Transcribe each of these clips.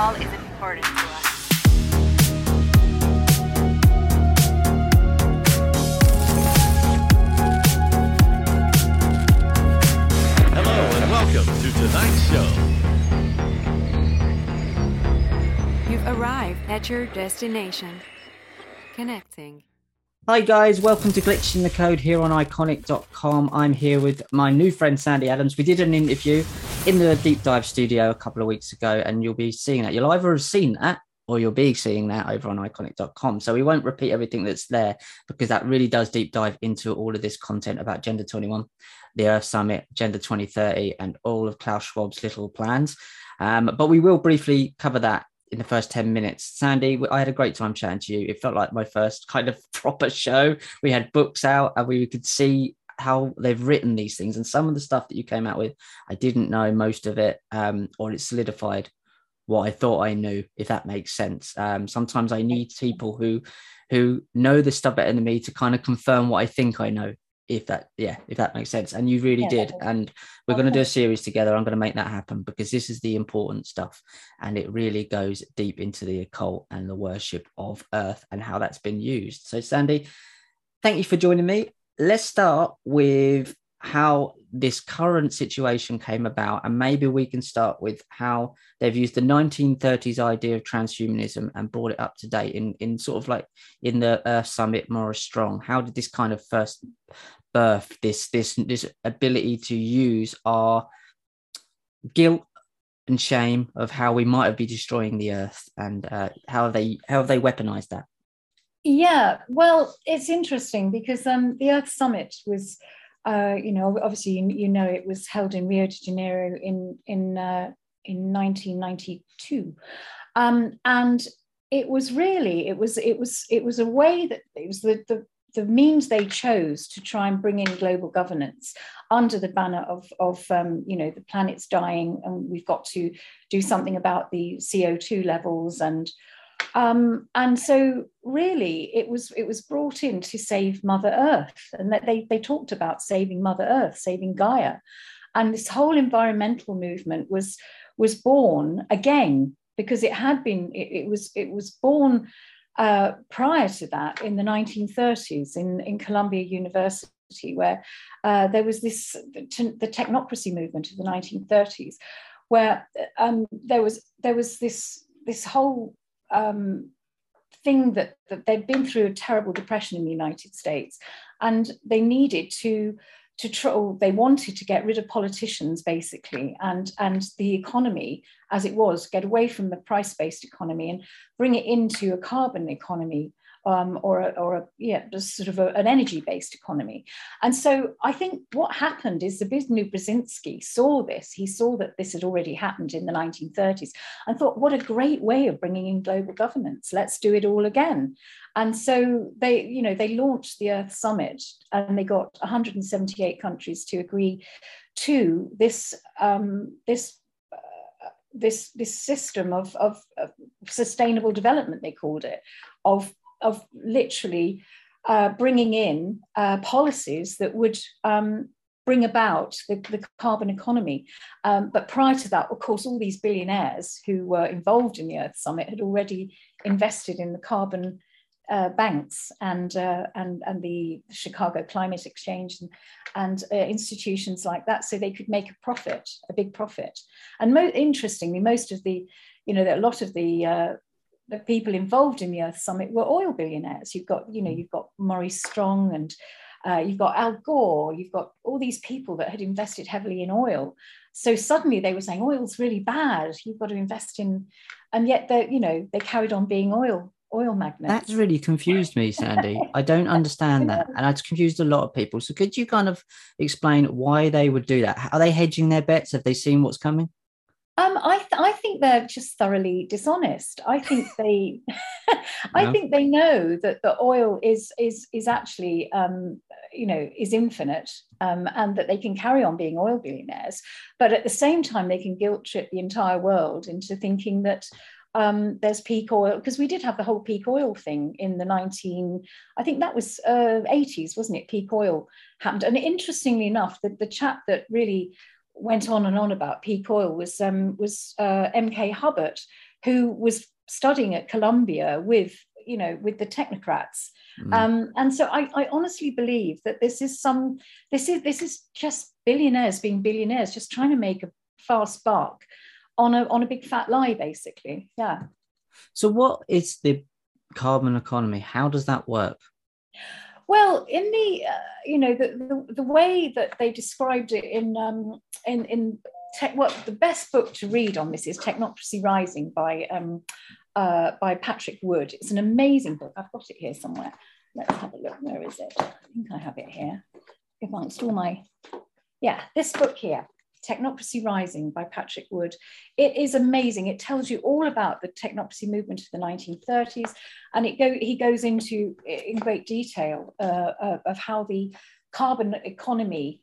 all is important to us. Hello and welcome to tonight's show. You've arrived at your destination. Connecting. Hi guys, welcome to Glitching the Code here on iconic.com. I'm here with my new friend Sandi Adams. We did an interview in the Deep Dive studio a couple of weeks ago, and you'll be seeing that. You'll either have seen that or you'll be seeing that over on iconic.com. So we won't repeat everything that's there because that really does deep dive into all of this content about Agenda 21, the Earth Summit, Agenda 2030, and all of Klaus Schwab's little plans. But we will briefly cover that in the first 10 minutes. Sandi, I had a great time chatting to you. It felt like my first kind of proper show. We had books out and we could see how they've written these things. And some of the stuff that you came out with, I didn't know most of it, or it solidified what I thought I knew, if that makes sense. Sometimes I need people who know this stuff better than me to kind of confirm what I think I know, if that makes sense. And you really did. And we're going to do a series together. I'm going to make that happen because this is the important stuff. And it really goes deep into the occult and the worship of Earth and how that's been used. So Sandi, thank you for joining me. Let's start with how this current situation came about. And maybe we can start with how they've used the 1930s idea of transhumanism and brought it up to date in sort of like in the Earth Summit, Maurice Strong. How did this kind of first birth, this ability to use our guilt and shame of how we might be destroying the earth, and how have they weaponized that? Yeah, well, it's interesting because the Earth Summit was, obviously you know it was held in Rio de Janeiro in 1992, and it was a way that it was the means they chose to try and bring in global governance under the banner of the planet's dying and we've got to do something about the CO2 levels, and so really it was brought in to save Mother Earth, and that they talked about saving Mother Earth, saving Gaia, and this whole environmental movement was born again because it was born prior to that, in the 1930s, in Columbia University, where there was the technocracy movement of the 1930s, where there was this whole thing that they'd been through a terrible depression in the United States, and they needed they wanted to get rid of politicians basically, and the economy as it was, get away from the price-based economy and bring it into a carbon economy, an energy-based economy. And so I think what happened is Zbigniew Brzezinski saw this. He saw that this had already happened in the 1930s and thought, what a great way of bringing in global governance. Let's do it all again. And so they launched the Earth Summit, and they got 178 countries to agree to this system of sustainable development, they called it, of literally bringing in policies that would bring about the carbon economy. But prior to that, of course, all these billionaires who were involved in the Earth Summit had already invested in the carbon banks and the Chicago Climate Exchange and institutions like that, so they could make a big profit. And interestingly, most of the, a lot of the people involved in the Earth Summit were oil billionaires. You've got Maurice Strong, and you've got Al Gore, you've got all these people that had invested heavily in oil. So suddenly they were saying, oil's really bad, you've got to invest in, and yet they carried on being oil magnets. That's really confused me, Sandi. I don't understand that. And it's confused a lot of people. So could you kind of explain why they would do that? Are they hedging their bets? Have they seen what's coming? I think they're just thoroughly dishonest. I think they, I think they know that the oil is actually, is infinite, and that they can carry on being oil billionaires. But at the same time, they can guilt trip the entire world into thinking that there's peak oil, because we did have the whole peak oil thing in the 80s, wasn't it? Peak oil happened. And interestingly enough, the chap that really went on and on about peak oil was MK Hubbard, who was studying at Columbia with the technocrats. And so I honestly believe that this is just billionaires being billionaires, just trying to make a fast buck on a big fat lie, basically. Yeah. So what is the carbon economy? How does that work? Well, in the way that they described it in tech, the best book to read on this is Technocracy Rising by Patrick Wood. It's an amazing book. I've got it here somewhere. Let's have a look. Where is it? I think I have it here. Amongst all my, this book here, Technocracy Rising by Patrick Wood. It is amazing. It tells you all about the technocracy movement of the 1930s, and he goes into in great detail of how the carbon economy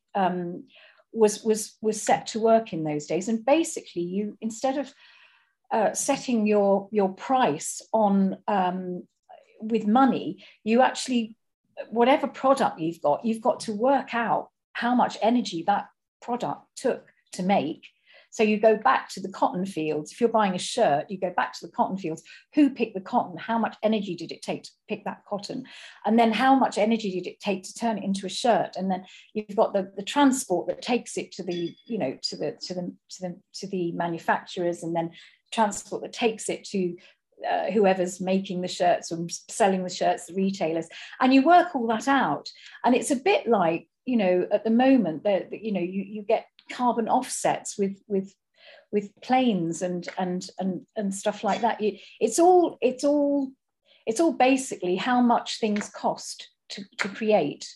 was set to work in those days. And basically, you instead of setting your price on with money, you actually whatever product you've got to work out how much energy that product took to make. So you go back to the cotton fields. If you're buying a shirt, you go back to the cotton fields. Who picked the cotton? How much energy did it take to pick that cotton? And then how much energy did it take to turn it into a shirt? And then you've got the transport that takes it to the manufacturers, and then transport that takes it to whoever's making the shirts and selling the shirts, the retailers. And you work all that out. And it's a bit like, at the moment that, you get carbon offsets with planes and stuff like that. It's all basically how much things cost to create.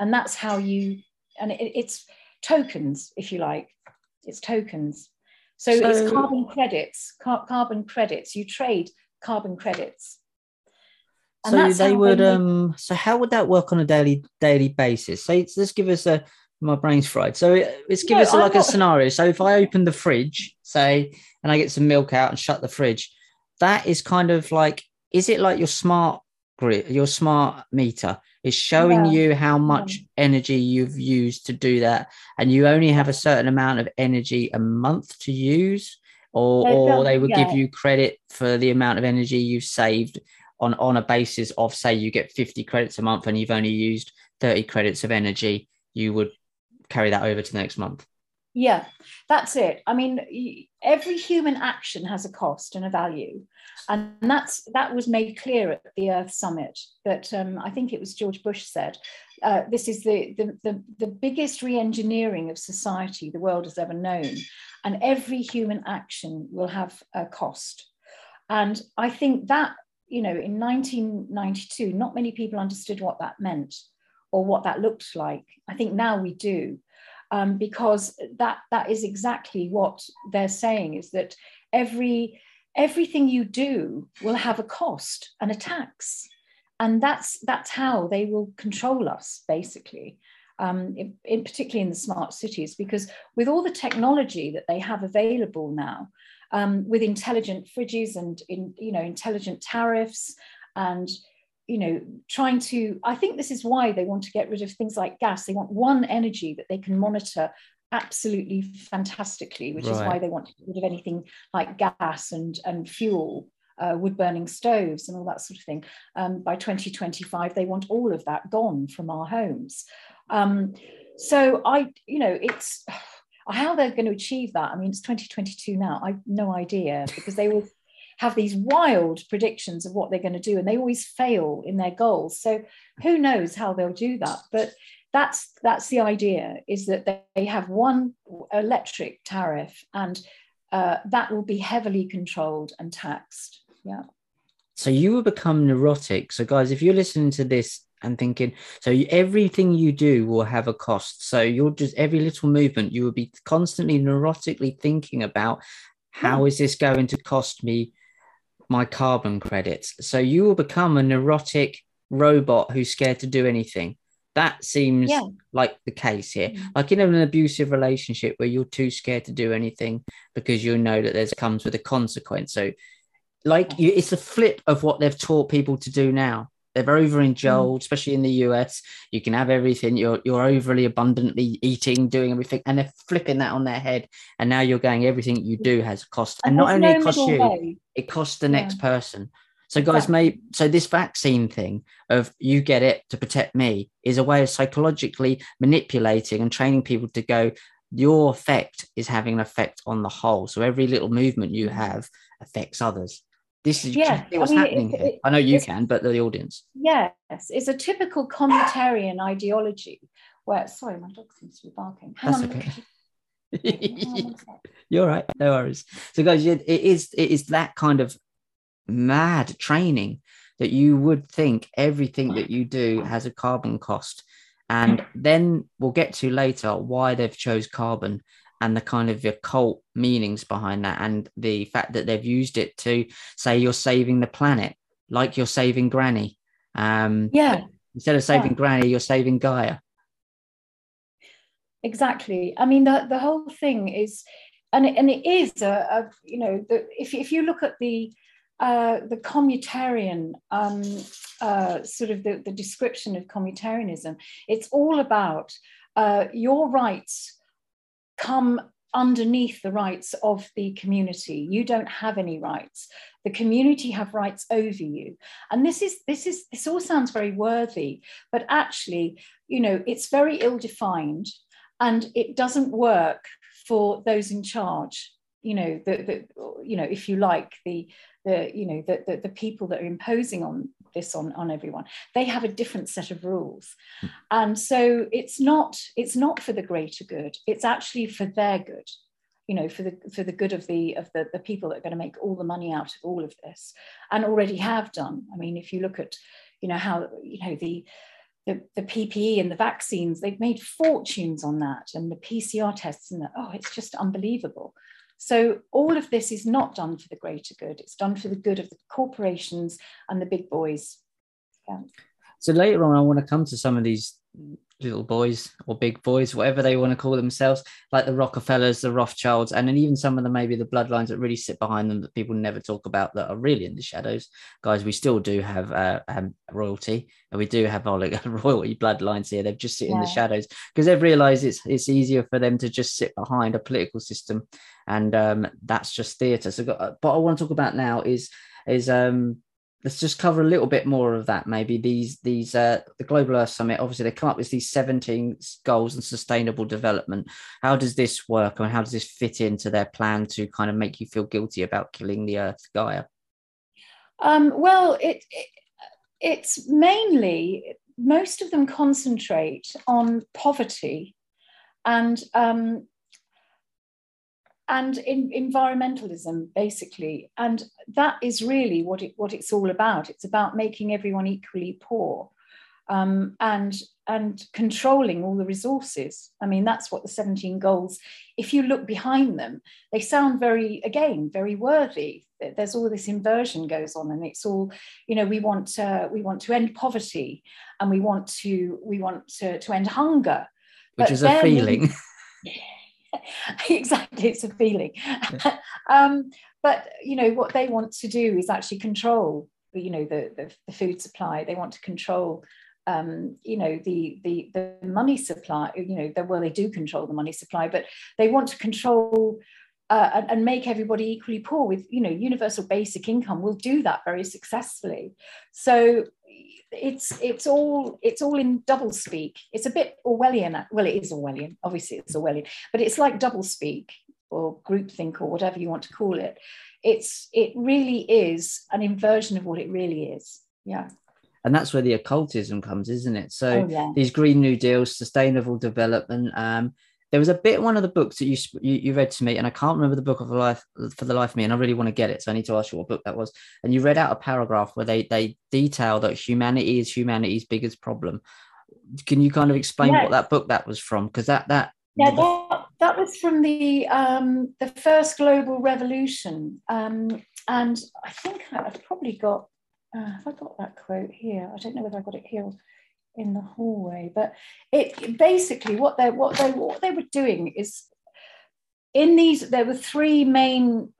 And that's how it's tokens, if you like, it's tokens. So it's carbon credits, you trade carbon credits. And so they would. So how would that work on a daily basis? So let's give us a. My brain's fried. So let's give us a scenario. So if I open the fridge, say, and I get some milk out and shut the fridge, that is kind of like. Is it like your smart grid, your smart meter is showing you how much energy you've used to do that, and you only have a certain amount of energy a month to use, or they would give you credit for the amount of energy you've saved. On a basis of, say, you get 50 credits a month and you've only used 30 credits of energy, you would carry that over to the next month. Yeah, that's it. I mean, every human action has a cost and a value. And that was made clear at the Earth Summit that I think it was George Bush said, this is the biggest re-engineering of society the world has ever known. And every human action will have a cost. And I think that, in 1992, not many people understood what that meant or what that looked like. I think now we do, because that is exactly what they're saying, is that everything you do will have a cost and a tax. And that's how they will control us, basically, particularly in the smart cities, because with all the technology that they have available now, with intelligent fridges and intelligent tariffs, and trying to, I think this is why they want to get rid of things like gas. They want one energy that they can monitor absolutely fantastically, which is why they want to get rid of anything like gas and fuel, wood burning stoves and all that sort of thing. By 2025, they want all of that gone from our homes. It's. How they're going to achieve that, I mean, it's 2022 now. I've no idea, because they will have these wild predictions of what they're going to do, and they always fail in their goals. So who knows how they'll do that? But that's the idea, is that they have one electric tariff, and that will be heavily controlled and taxed. Yeah. So you will become neurotic. So guys, if you're listening to this, and thinking, so everything you do will have a cost. So you're just every little movement, you will be constantly neurotically thinking about how is this going to cost me my carbon credits? So you will become a neurotic robot who's scared to do anything. That seems like the case here, like in an abusive relationship where you're too scared to do anything because you know that comes with a consequence. So it's the flip of what they've taught people to do now. They're overindulged, especially in the US. You can have everything. You're overly abundantly eating, doing everything, and they're flipping that on their head. And now you're going, everything you do has a cost, and not only it costs you, it costs the next person. So guys, so this vaccine thing of you get it to protect me is a way of psychologically manipulating and training people to go, your effect is having an effect on the whole. So every little movement you have affects others. This is exactly what's happening here. I know you can, but the audience. Yes, it's a typical communitarian ideology where, sorry, my dog seems to be barking. Hang on. Okay. You're right, no worries. So guys, it is that kind of mad training that you would think everything that you do has a carbon cost. And then we'll get to later why they've chose carbon and the kind of occult meanings behind that, and the fact that they've used it to say you're saving the planet, like you're saving Granny. Instead of saving Granny, you're saving Gaia. Exactly. I mean, the whole thing is, and it is a you know, if you look at the communitarian sort of the description of communitarianism, it's all about your rights come underneath the rights of the community. You don't have any rights. The community have rights over you. And this all sounds very worthy, but actually, you know, it's very ill-defined, and it doesn't work for those in charge. You know, if you like, the people that are imposing on this on everyone, they have a different set of rules. And so it's not for the greater good, it's actually for their good, you know, for the good of the people that are going to make all the money out of all of this, and already have done. I mean, if you look at, you know, how, you know, the PPE and the vaccines, they've made fortunes on that, and the PCR tests and that, it's just unbelievable. So all of this is not done for the greater good. It's done for the good of the corporations and the big boys. Yeah. So later on, I want to come to some of these little boys or big boys, whatever they want to call themselves, like the Rockefellers, the Rothschilds, and then even some of the maybe the bloodlines that really sit behind them that people never talk about, that are really in the shadows. Guys, we still do have royalty, and we do have royalty bloodlines here. They've just sit in the shadows because they've realized it's easier for them to just sit behind a political system, and that's just theater. So what I want to talk about now is let's just cover a little bit more of that. Maybe these the Global Earth Summit, obviously they come up with these 17 goals and sustainable development. How does this work, and how does this fit into their plan to kind of make you feel guilty about killing the Earth, Gaia? Well, it's mainly, most of them concentrate on poverty and in environmentalism, basically. And that is really what it's all about. It's about making everyone equally poor, and controlling all the resources. I mean, that's what the 17 goals, if you look behind them, they sound very worthy. There's all this inversion goes on, and it's all, you know, we want to end poverty, and we want to end hunger. Which is a feeling. Exactly, it's a feeling. But you know what they want to do is actually control, you know, the food supply. They want to control, you know, the money supply. You know, they do control the money supply, but they want to control and make everybody equally poor. With, you know, universal basic income will do that very successfully. So it's all in double speak. It's a bit Orwellian. Well, it is Orwellian, obviously it's Orwellian, but it's like double speak or groupthink or whatever you want to call it. It really is an inversion of what it really is. Yeah. And that's where the occultism comes, isn't it? So these Green New Deals, sustainable development, there was a bit, one of the books that you read to me, and I can't remember the book for the life of me, and I really want to get it, so I need to ask you what book that was. And you read out a paragraph where they detail that humanity is humanity's biggest problem. Can you kind of explain what that book that was from? Because that was from the First Global Revolution, and I think I've probably got have I got that quote here? I don't know whether I got it here in the hallway, but it basically what they were doing is, in these, there were three main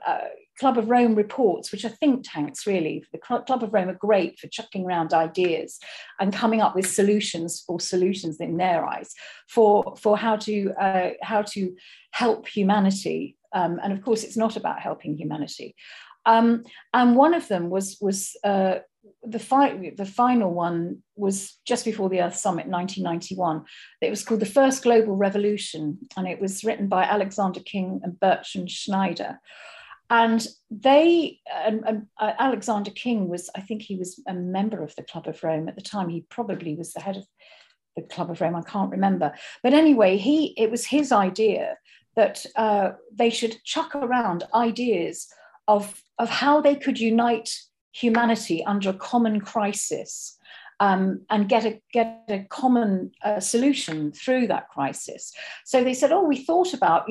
Club of Rome reports, which are think tanks, really. The Club of Rome are great for chucking around ideas and coming up with solutions, or solutions in their eyes, for how to help humanity. And of course, it's not about helping humanity. And one of them was the final one was just before the Earth Summit, 1991. It was called The First Global Revolution, and it was written by Alexander King and Bertrand Schneider. And they, Alexander King was, I think he was a member of the Club of Rome at the time. He probably was the head of the Club of Rome, I can't remember. But anyway, it was his idea that they should chuck around ideas of how they could unite humanity under a common crisis and get a common solution through that crisis. So they said, oh, we thought about,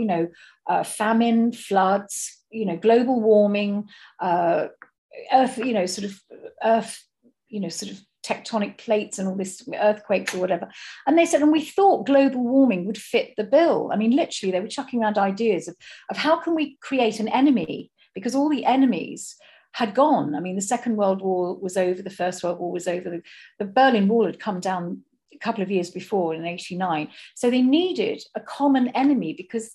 famine, floods, global warming, earth, tectonic plates and all this, earthquakes or whatever. And they said, and we thought global warming would fit the bill. I mean, literally, they were chucking around ideas of how can we create an enemy, because all the enemies had gone. I mean, the Second World War was over, the First World War was over, the Berlin Wall had come down a couple of years before in '89. So they needed a common enemy, because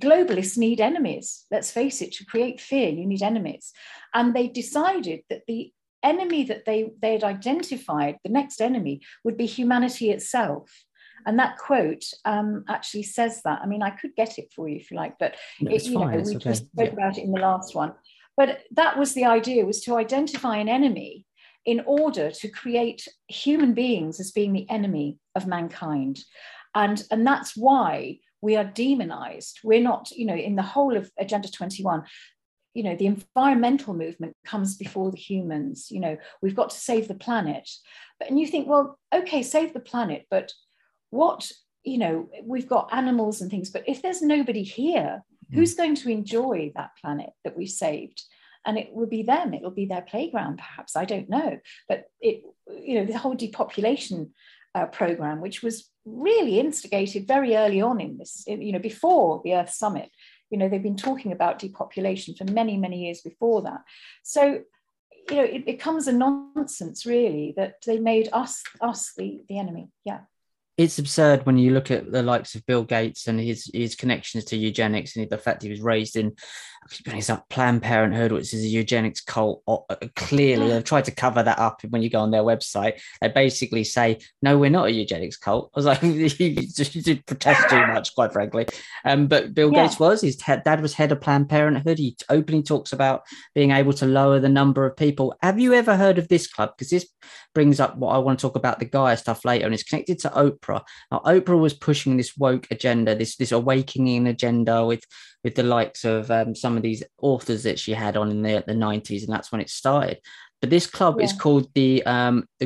globalists need enemies. Let's face it, to create fear, you need enemies. And they decided that the enemy that they had identified, the next enemy, would be humanity itself. And that quote actually says that. I mean, I could get it for you if you like, but no, we just spoke about it in the last one. But that was the idea, was to identify an enemy in order to create human beings as being the enemy of mankind. And that's why we are demonized. We're not, in the whole of Agenda 21, the environmental movement comes before the humans. We've got to save the planet. And you think, well, okay, save the planet, but what, we've got animals and things, but if there's nobody here, who's going to enjoy that planet that we've saved? And it will be them, it will be their playground, perhaps, I don't know. But the whole depopulation program, which was really instigated very early on in this, before the Earth Summit, they've been talking about depopulation for many, many years before that. So, it becomes a nonsense, really, that they made us the enemy, yeah. It's absurd when you look at the likes of Bill Gates and his connections to eugenics, and the fact he was raised in Planned Parenthood, which is a eugenics cult. Clearly, they've tried to cover that up. When you go on their website, they basically say, "No, we're not a eugenics cult." I was like, "You did protest too much, quite frankly." But Bill Gates was. His dad was head of Planned Parenthood. He openly talks about being able to lower the number of people. Have you ever heard of this club? Because this brings up what I want to talk about, the Gaia stuff later, and it's connected to Oprah. Now, Oprah was pushing this woke agenda, this awakening agenda with the likes of some of these authors that she had on in the 90s, and that's when it started. But this club is called the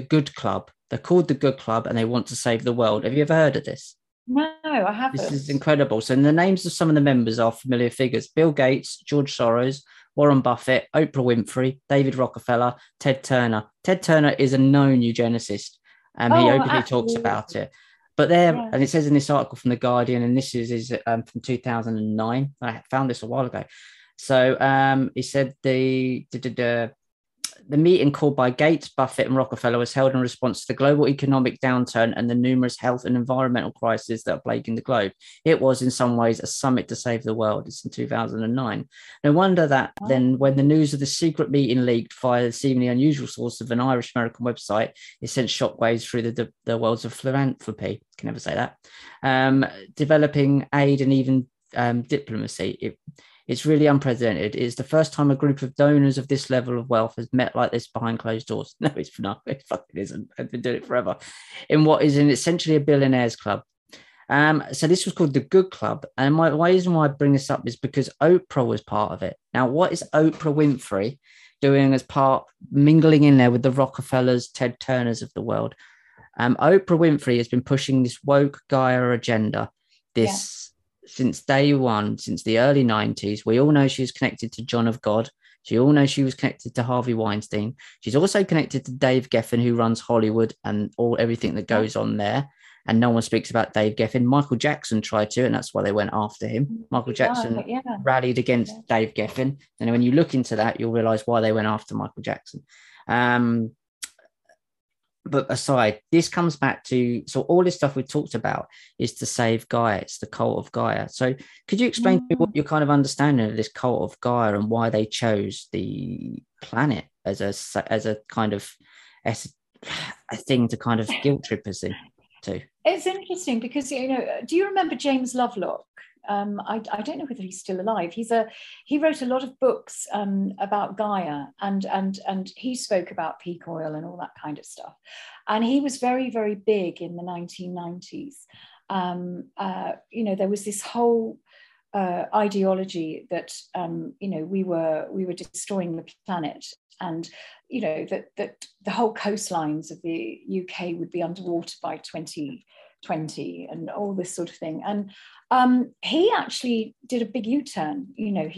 Good Club. They're called the Good Club, and they want to save the world. Have you ever heard of this? No, I haven't. This is incredible. So the names of some of the members are familiar figures: Bill Gates, George Soros, Warren Buffett, Oprah Winfrey, David Rockefeller, Ted Turner. Ted Turner is a known eugenicist, and he openly talks about it. But there, and it says in this article from The Guardian, and this is from 2009. I found this a while ago. So he said the meeting called by Gates, Buffett and Rockefeller was held in response to the global economic downturn and the numerous health and environmental crises that are plaguing the globe. It was in some ways a summit to save the world. It's in 2009. No wonder that then when the news of the secret meeting leaked via the seemingly unusual source of an Irish-American website, it sent shockwaves through the worlds of philanthropy. Can never say that. Developing aid and even diplomacy. It's really unprecedented. It's the first time a group of donors of this level of wealth has met like this behind closed doors. No, it's not. It fucking isn't. I've been doing it forever. In what is essentially a billionaires club. So this was called the Good Club. And my reason why I bring this up is because Oprah was part of it. Now, what is Oprah Winfrey doing as part, mingling in there with the Rockefellers, Ted Turners of the world? Oprah Winfrey has been pushing this woke Gaia agenda, since day one, since the early 90s. We all know she was connected to John of God. She all knows she was connected to Harvey Weinstein. She's also connected to Dave Geffen, who runs Hollywood and everything that goes on there. and no one speaks about Dave Geffen. Michael Jackson tried to, and that's why they went after him. Michael Jackson rallied against Dave Geffen. And when you look into that, you'll realize why they went after Michael Jackson. But aside, this comes back to, so all this stuff we've talked about is to save Gaia. It's the cult of Gaia. So could you explain to me what your kind of understanding of this cult of Gaia and why they chose the planet as a kind of a thing to kind of guilt trip us into? It's interesting because, you know, do you remember James Lovelock? I don't know whether he's still alive. He wrote a lot of books about Gaia, and he spoke about peak oil and all that kind of stuff. And he was very, very big in the 1990s. You know, there was this whole ideology that you know, we were destroying the planet, and you know that the whole coastlines of the UK would be underwater by 2020 and all this sort of thing. And he actually did a big U-turn. You know,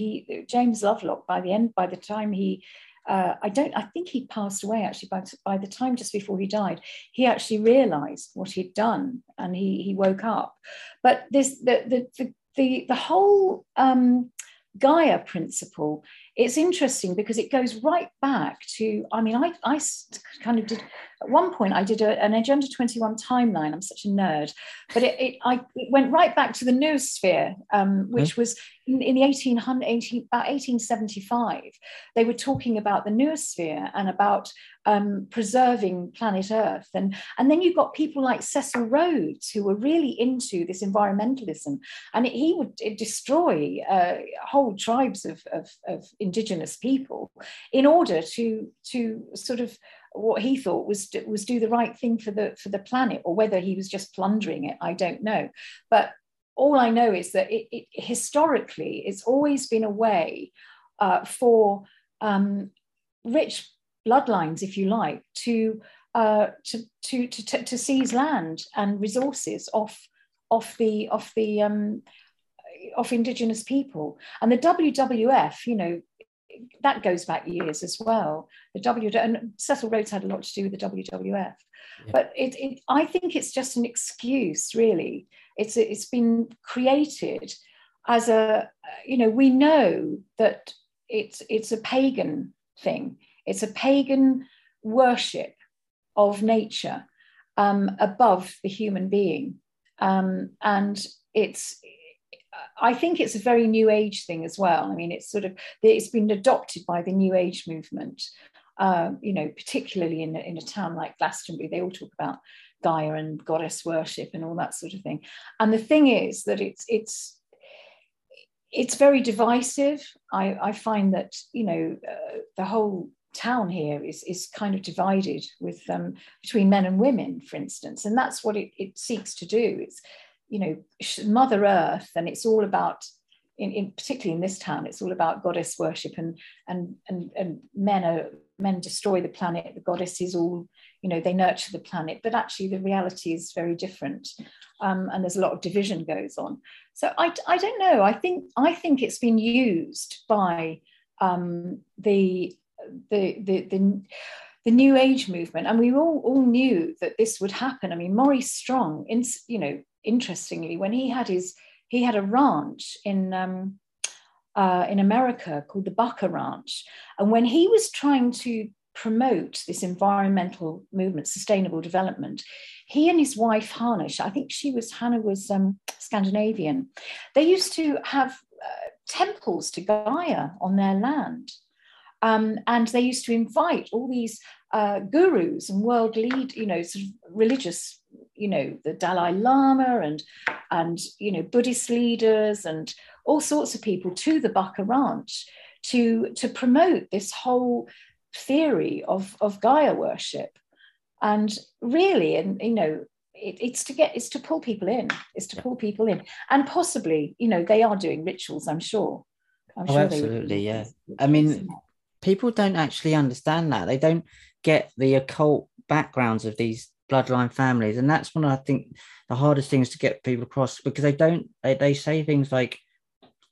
James Lovelock, by the time he, I think he passed away actually, by the time just before he died, he actually realized what he'd done, and he woke up. But this, the whole Gaia principle, it's interesting because it goes right back to, I mean, I kind of did, at one point I did an Agenda 21 timeline. I'm such a nerd, but it went right back to the noosphere, which was in the 1875. They were talking about the noosphere and about preserving planet Earth. And then you've got people like Cecil Rhodes, who were really into this environmentalism, and he would destroy whole tribes of indigenous people in order to sort of what he thought was do the right thing for the planet, or whether he was just plundering it, I don't know. But all I know is that it historically, it's always been a way for rich bloodlines, if you like, to seize land and resources off indigenous people. And the WWF, you know, that goes back years as well. And Cecil Rhodes had a lot to do with the WWF, but I think it's just an excuse, really. It's been created as a, you know, we know that it's a pagan thing. It's a pagan worship of nature above the human being, and I think it's a very New Age thing as well. I mean, it's been adopted by the New Age movement, you know, particularly in a town like Glastonbury. They all talk about Gaia and goddess worship and all that sort of thing. And the thing is that it's very divisive. I find that, you know, the whole town here is kind of divided with between men and women, for instance, and that's what it seeks to do. It's, you know, Mother Earth, and it's all about, particularly in this town, it's all about goddess worship, and men destroy the planet. The goddesses all, you know, they nurture the planet, but actually the reality is very different, and there's a lot of division goes on. So I don't know. I think it's been used by the New Age movement, and we all knew that this would happen. I mean, Maurice Strong, you know, interestingly, when he had a ranch in America called the Baca Ranch, and when he was trying to promote this environmental movement, sustainable development, he and his wife Hannah, I think Hannah was Scandinavian, they used to have temples to Gaia on their land, and they used to invite all these gurus and world lead, you know, sort of religious, you know, the Dalai Lama and you know, Buddhist leaders and all sorts of people to the Baca Ranch to promote this whole theory of Gaia worship. And really, and you know, it's to pull people in, and possibly, you know, they are doing rituals, I'm sure absolutely, yeah. I mean, people don't actually understand that. They don't get the occult backgrounds of these bloodline families, and that's one of, I think, the hardest things to get people across, because they say things like,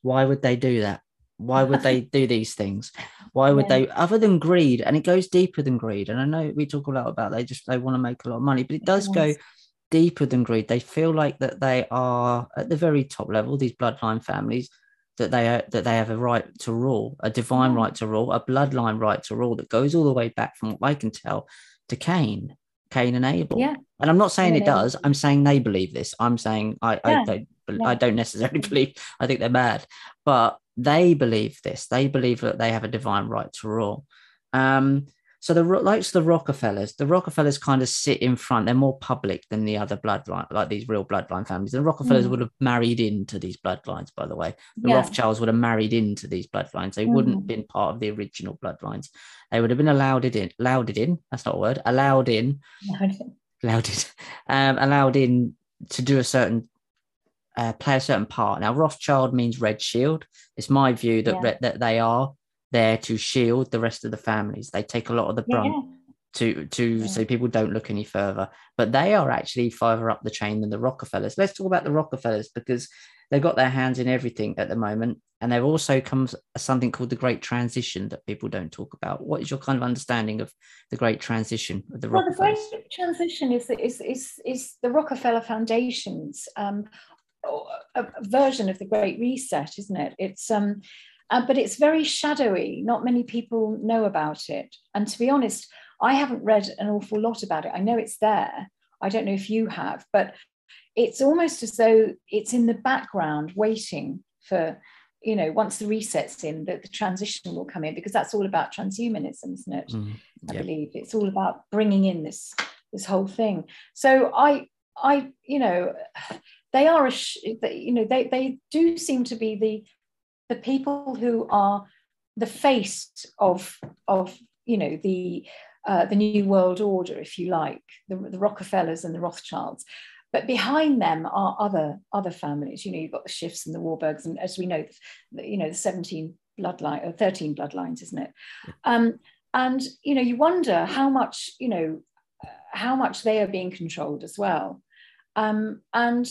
why would they do that? Why would they do these things? Why would they, other than greed? And it goes deeper than greed, and I know we talk a lot about they want to make a lot of money, but it does go deeper than greed. They feel like that they are at the very top level, these bloodline families, that they have a right to rule, a divine right to rule, a bloodline right to rule that goes all the way back, from what I can tell, to Cain and Abel. Yeah. And I'm not saying it does. I'm saying they believe this. I'm saying I don't necessarily believe. I think they're mad, but they believe this. They believe that they have a divine right to rule. So the Rockefellers. The Rockefellers kind of sit in front. They're more public than the other bloodline, like these real bloodline families. The Rockefellers would have married into these bloodlines, by the way. The Rothschilds would have married into these bloodlines. They wouldn't have been part of the original bloodlines. They would have been allowed in to do a certain, play a certain part. Now, Rothschild means red shield. It's my view that they are there to shield the rest of the families. They take a lot of the brunt to so people don't look any further, but they are actually farther up the chain than the Rockefellers. Let's talk about the Rockefellers, because they've got their hands in everything at the moment, and there also comes something called the Great Transition that people don't talk about. What is your kind of understanding of the Great Transition of the Rockefellers? Well, the Great Transition is the Rockefeller Foundation's a version of the Great Reset, isn't it? It's but it's very shadowy. Not many people know about it. And to be honest, I haven't read an awful lot about it. I know it's there. I don't know if you have, but it's almost as though it's in the background waiting for, once the reset's in, that the transition will come in, because that's all about transhumanism, isn't it? I believe it's all about bringing in this whole thing. So I they are, they do seem to be the people who are the face of the new world order, if you like, the Rockefellers and the Rothschilds. But behind them are other families. You've got the Schiffs and the Warburgs, and as we know, the 17 bloodline or 13 bloodlines, isn't it? And you wonder how much they are being controlled as well. And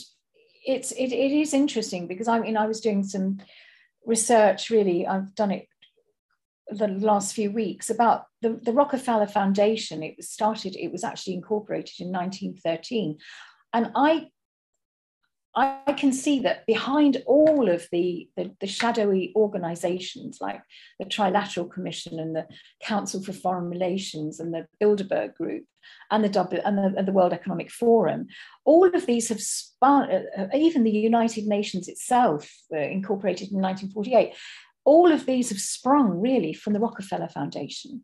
it is interesting, because I was doing some research, really. I've done it the last few weeks about the Rockefeller Foundation. It was actually incorporated in 1913, and I can see that behind all of the shadowy organizations, like the Trilateral Commission and the Council for Foreign Relations and the Bilderberg Group and the World Economic Forum, all of these have spun, even the United Nations itself, incorporated in 1948, all of these have sprung really from the Rockefeller Foundation.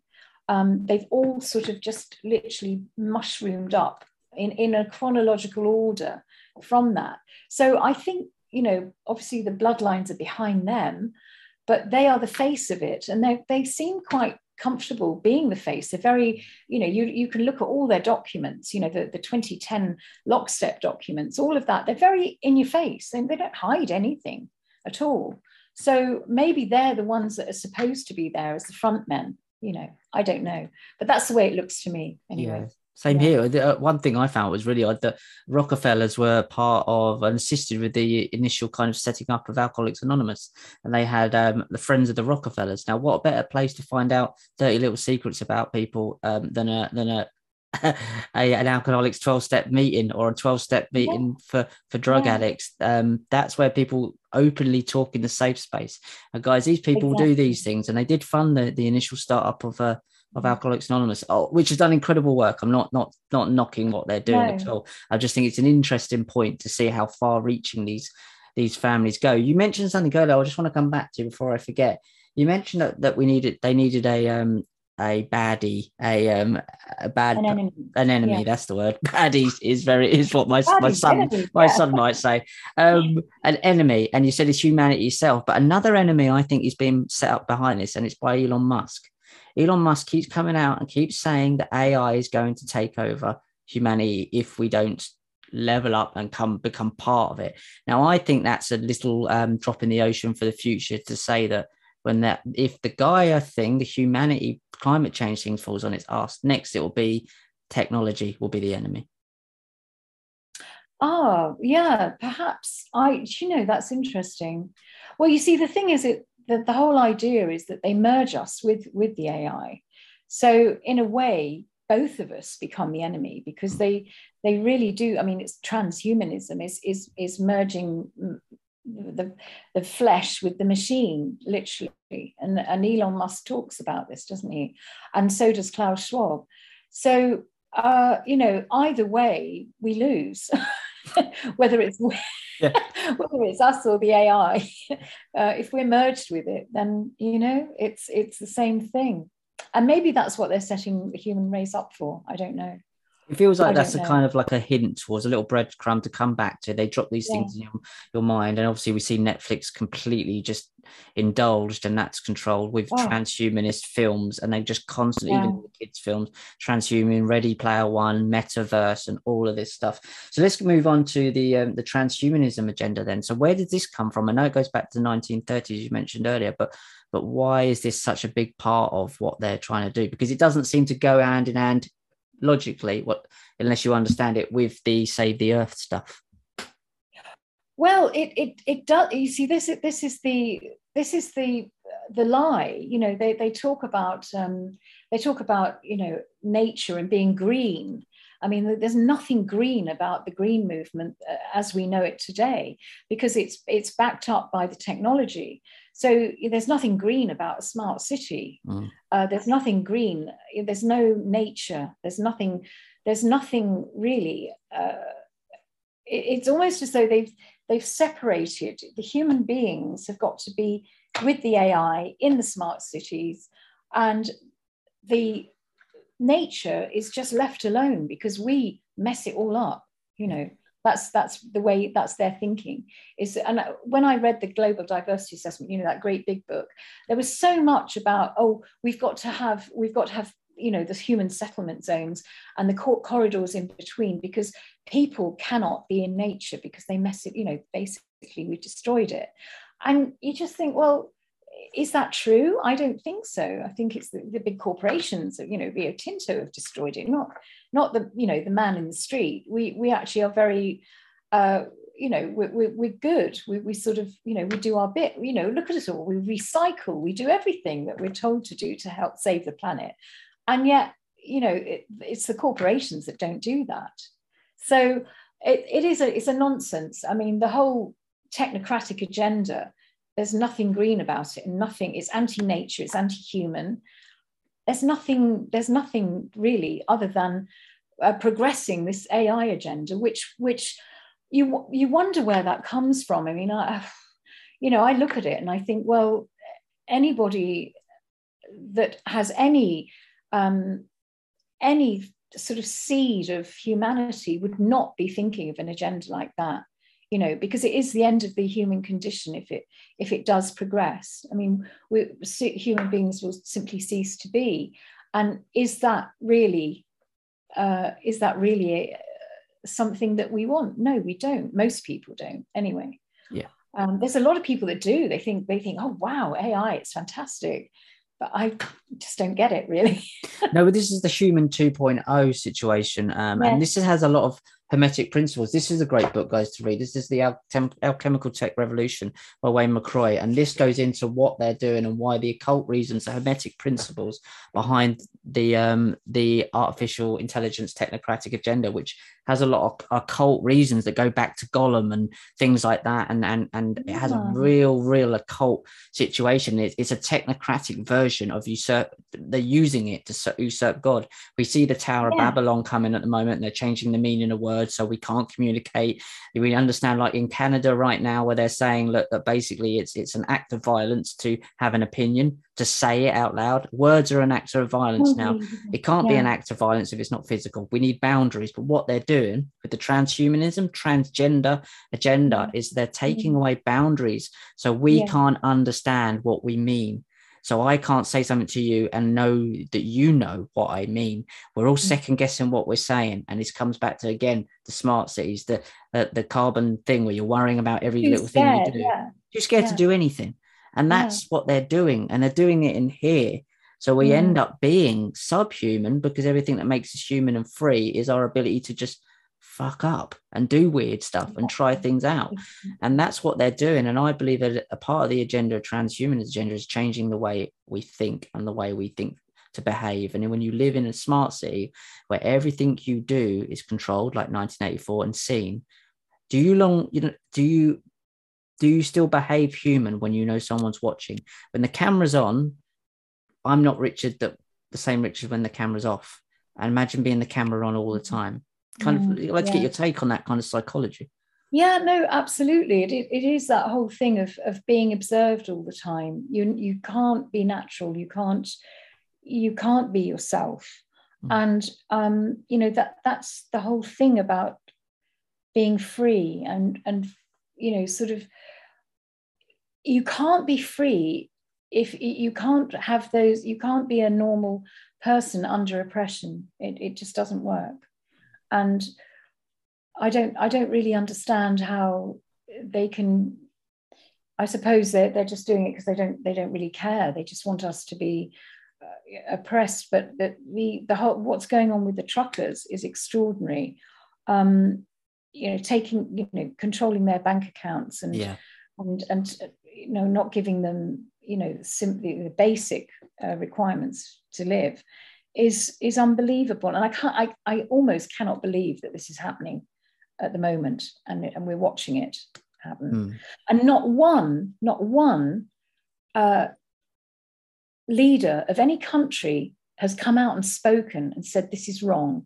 They've all sort of just literally mushroomed up in a chronological order from that. So I think, obviously the bloodlines are behind them, but they are the face of it. And they seem quite comfortable being the face. They're very, you can look at all their documents, the 2010 lockstep documents, all of that. They're very in your face, and they don't hide anything at all. So maybe they're the ones that are supposed to be there as the front men, I don't know. But that's the way it looks to me anyway. Yeah. Same here. One thing I found was really odd, that Rockefellers were part of and assisted with the initial kind of setting up of Alcoholics Anonymous, and they had the Friends of the Rockefellers. Now, what better place to find out dirty little secrets about people than an Alcoholics 12-step meeting, or a 12-step meeting for drug addicts. That's where people openly talk in the safe space. And guys, these people do these things, and they did fund the initial startup of Alcoholics Anonymous, which has done incredible work. I'm not knocking what they're doing at all. I just think it's an interesting point to see how far-reaching these families go. You mentioned something earlier I just want to come back to before I forget. You mentioned that they needed an enemy. Yeah. That's the word. Baddie is what my son might say. An enemy, and you said it's humanity itself. But another enemy I think is being set up behind this, and it's by Elon Musk. Elon Musk keeps coming out and keeps saying that AI is going to take over humanity if we don't level up and become part of it. Now, I think that's a little drop in the ocean for the future, to say that if the Gaia thing, the humanity climate change thing, falls on its arse, next it will be technology will be the enemy. Oh, yeah, perhaps. That's interesting. Well, you see, the thing is the whole idea is that they merge us with the AI. So in a way, both of us become the enemy, because they really do. I mean, it's transhumanism is merging the flesh with the machine, literally. And Elon Musk talks about this, doesn't he? And so does Klaus Schwab. So, you know, either way, we lose, whether it's yeah. whether it's us or the AI. If we're merged with it, then, you know, it's the same thing. And maybe that's what they're setting the human race up for. I don't know. It feels like that's a kind of like a hint towards a little breadcrumb to come back to. They drop these things in your mind. And obviously we see Netflix completely just indulged, and that's controlled with transhumanist films. And they just constantly, even the kids' films, transhuman, Ready Player One, Metaverse, and all of this stuff. So let's move on to the transhumanism agenda then. So where did this come from? I know it goes back to the 1930s, you mentioned earlier, but why is this such a big part of what they're trying to do? Because it doesn't seem to go hand in hand logically, unless you understand it with the Save the Earth stuff. Well, it does. You see, this is the lie. You know, they talk about you know, nature and being green. I mean, there's nothing green about the green movement as we know it today, because it's backed up by the technology. So there's nothing green about a smart city. There's nothing green. There's no nature. There's nothing really. It's almost as though they've separated. The human beings have got to be with the AI in the smart cities, and the nature is just left alone because we mess it all up, you know. That's the way, that's their thinking. And when I read the Global Diversity Assessment, you know, that great big book, there was so much about, we've got to have, you know, the human settlement zones and the court corridors in between, because people cannot be in nature because they mess it, you know, basically we destroyed it. And you just think, well, is that true? I don't think so. I think it's the big corporations, you know, Rio Tinto have destroyed it, not the, you know, the man in the street. We actually are very, you know, we're good. We sort of, you know, we do our bit, you know, look at us all. We recycle, we do everything that we're told to do to help save the planet. And yet, you know, it's the corporations that don't do that. So it's a nonsense. I mean, the whole technocratic agenda, there's nothing green about it, and nothing, it's anti-nature, it's anti-human. There's nothing really other than progressing this AI agenda, which you wonder where that comes from. I mean, I look at it and I think, well, anybody that has any sort of seed of humanity would not be thinking of an agenda like that. You know, because it is the end of the human condition if it does progress. I mean, human beings will simply cease to be. And is that really something that we want? No, we don't. Most people don't, anyway. Yeah. There's a lot of people that do. They think, oh wow, AI, it's fantastic. But I just don't get it, really. No, but this is the human 2.0 situation. And this has a lot of hermetic principles. This is a great book, guys, to read. This is The Alchemical Tech Revolution by Wayne McCroy. And this goes into what they're doing and why the occult reasons, the hermetic principles behind the artificial intelligence technocratic agenda, which has a lot of occult reasons that go back to Gollum and things like that. And it has a real occult situation. It's a technocratic version of usurp. They're using it to usurp God. We see the Tower of Babylon coming at the moment, and they're changing the meaning of words. So we can't communicate. We understand, like in Canada right now, where they're saying, look, that basically it's an act of violence to have an opinion, to say it out loud. Words are an act of violence now. It can't be an act of violence if it's not physical. We need boundaries. But what they're doing with the transhumanism, transgender agenda is they're taking away boundaries. So we can't understand what we mean. So I can't say something to you and know that you know what I mean. We're all second guessing what we're saying. And this comes back to, again, the smart cities, the carbon thing where you're worrying about every little thing you do. You're scared to do anything. And that's what they're doing. And they're doing it in here. So we end up being subhuman, because everything that makes us human and free is our ability to just fuck up and do weird stuff and try things out. And that's what they're doing. And I believe that a part of the agenda, transhumanist agenda, is changing the way we think and the way we think to behave. And then when you live in a smart city where everything you do is controlled, like 1984, and seen, do you still behave human when you know someone's watching? When the camera's on, I'm not Richard, the same Richard when the camera's off. And imagine being the camera on all the time. Kind of, I'd like to get your take on that kind of psychology. Yeah, no, absolutely. It is that whole thing of being observed all the time. You can't be natural. You can't be yourself. And that's the whole thing about being free and you can't be free if you can't have those. You can't be a normal person under oppression. It just doesn't work. And I don't really understand how they can. I suppose they're just doing it because they don't really care. They just want us to be oppressed. But the whole, what's going on with the truckers is extraordinary. Controlling their bank accounts and not giving them simply the basic requirements to live is unbelievable. And I almost cannot believe that this is happening at the moment, and we're watching it happen. And not one leader of any country has come out and spoken and said this is wrong.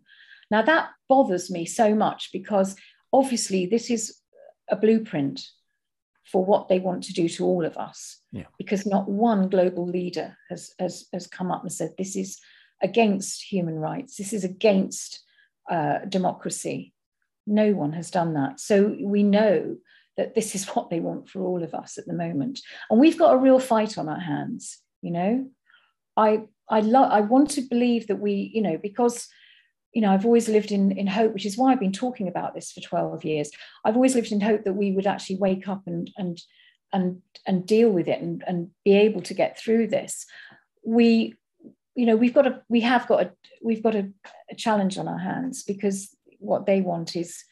Now that bothers me so much, because obviously this is a blueprint for what they want to do to all of us, because not one global leader has come up and said this is against human rights, this is against democracy. No one has done that. So we know that this is what they want for all of us at the moment. And we've got a real fight on our hands, I want to believe that we, because... I've always lived in hope, which is why I've been talking about this for 12 years. I've always lived in hope that we would actually wake up and deal with it and be able to get through this. We've got a challenge on our hands, because what they want is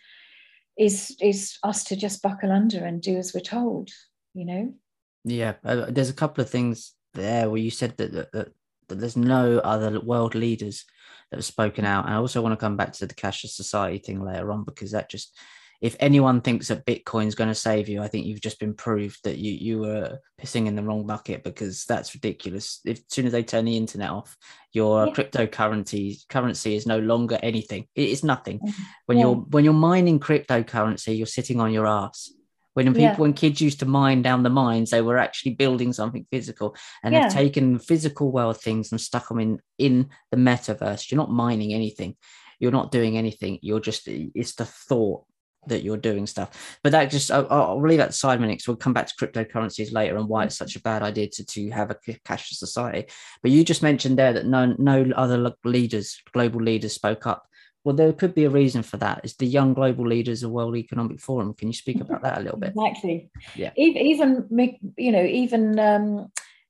us to just buckle under and do as we're told, Yeah, there's a couple of things there where you said that there's no other world leaders that have spoken out. And I also want to come back to the cashless society thing later on, because that just, if anyone thinks that Bitcoin's going to save you, I think you've just been proved that you were pissing in the wrong bucket, because that's ridiculous. If as soon as they turn the internet off, your cryptocurrency is no longer anything. It is nothing. When you're mining cryptocurrency, you're sitting on your ass. When kids used to mine down the mines, they were actually building something physical, and they've taken physical world things and stuck them in the metaverse. You're not mining anything. You're not doing anything. It's the thought that you're doing stuff. But that just, I'll leave that aside a minute, because we'll come back to cryptocurrencies later and why it's such a bad idea to have a cashless society. But you just mentioned there that no other global leaders spoke up. Well, there could be a reason for that. It's the young global leaders of World Economic Forum. Can you speak about that a little bit? Exactly. Yeah. Even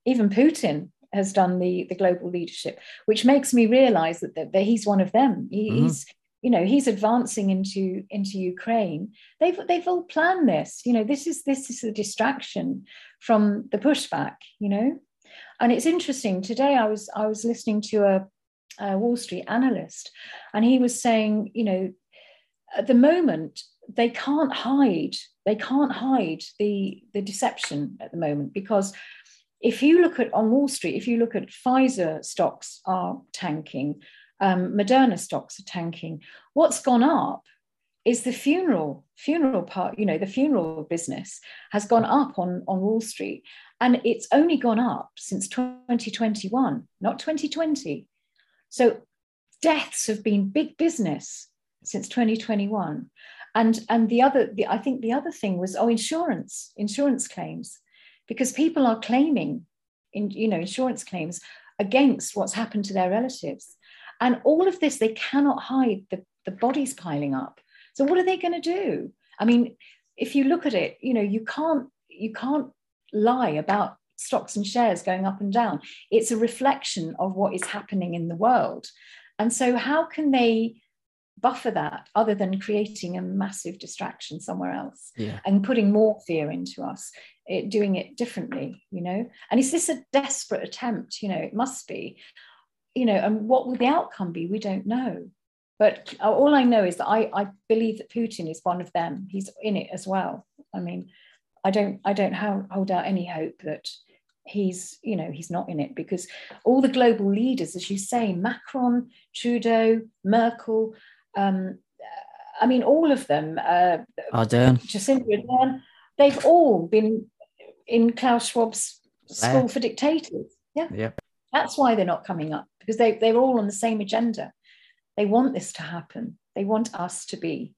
Putin has done the global leadership, which makes me realise that he's one of them. He's advancing into Ukraine. They've all planned this. This is a distraction from the pushback. And it's interesting. Today, I was listening to a Wall Street analyst, and he was saying, at the moment they can't hide the deception at the moment, because if you look at on Wall Street, if you look at Pfizer stocks are tanking, Moderna stocks are tanking. What's gone up is the funeral part. The funeral business has gone up on Wall Street, and it's only gone up since 2021, not 2020. So deaths have been big business since 2021. And I think the other thing was, insurance claims, because people are claiming, insurance claims against what's happened to their relatives. And all of this, they cannot hide the bodies piling up. So what are they going to do? I mean, if you look at it, you can't lie about stocks and shares going up and down. It's a reflection of what is happening in the world. And so how can they buffer that other than creating a massive distraction somewhere else and putting more fear into us, doing it differently? And is this a desperate attempt? It must be. you know, and what will the outcome be? We don't know. But all I know is that I believe that Putin is one of them. He's in it as well. I mean, I don't hold out any hope that he's, you know, he's not in it, because all the global leaders, as you say, Macron, Trudeau, Merkel, I mean, all of them, Jacinda Ardern, they've all been in Klaus Schwab's School for Dictators. Yeah. Yep. That's why they're not coming up, because they're all on the same agenda. They want this to happen. They want us to be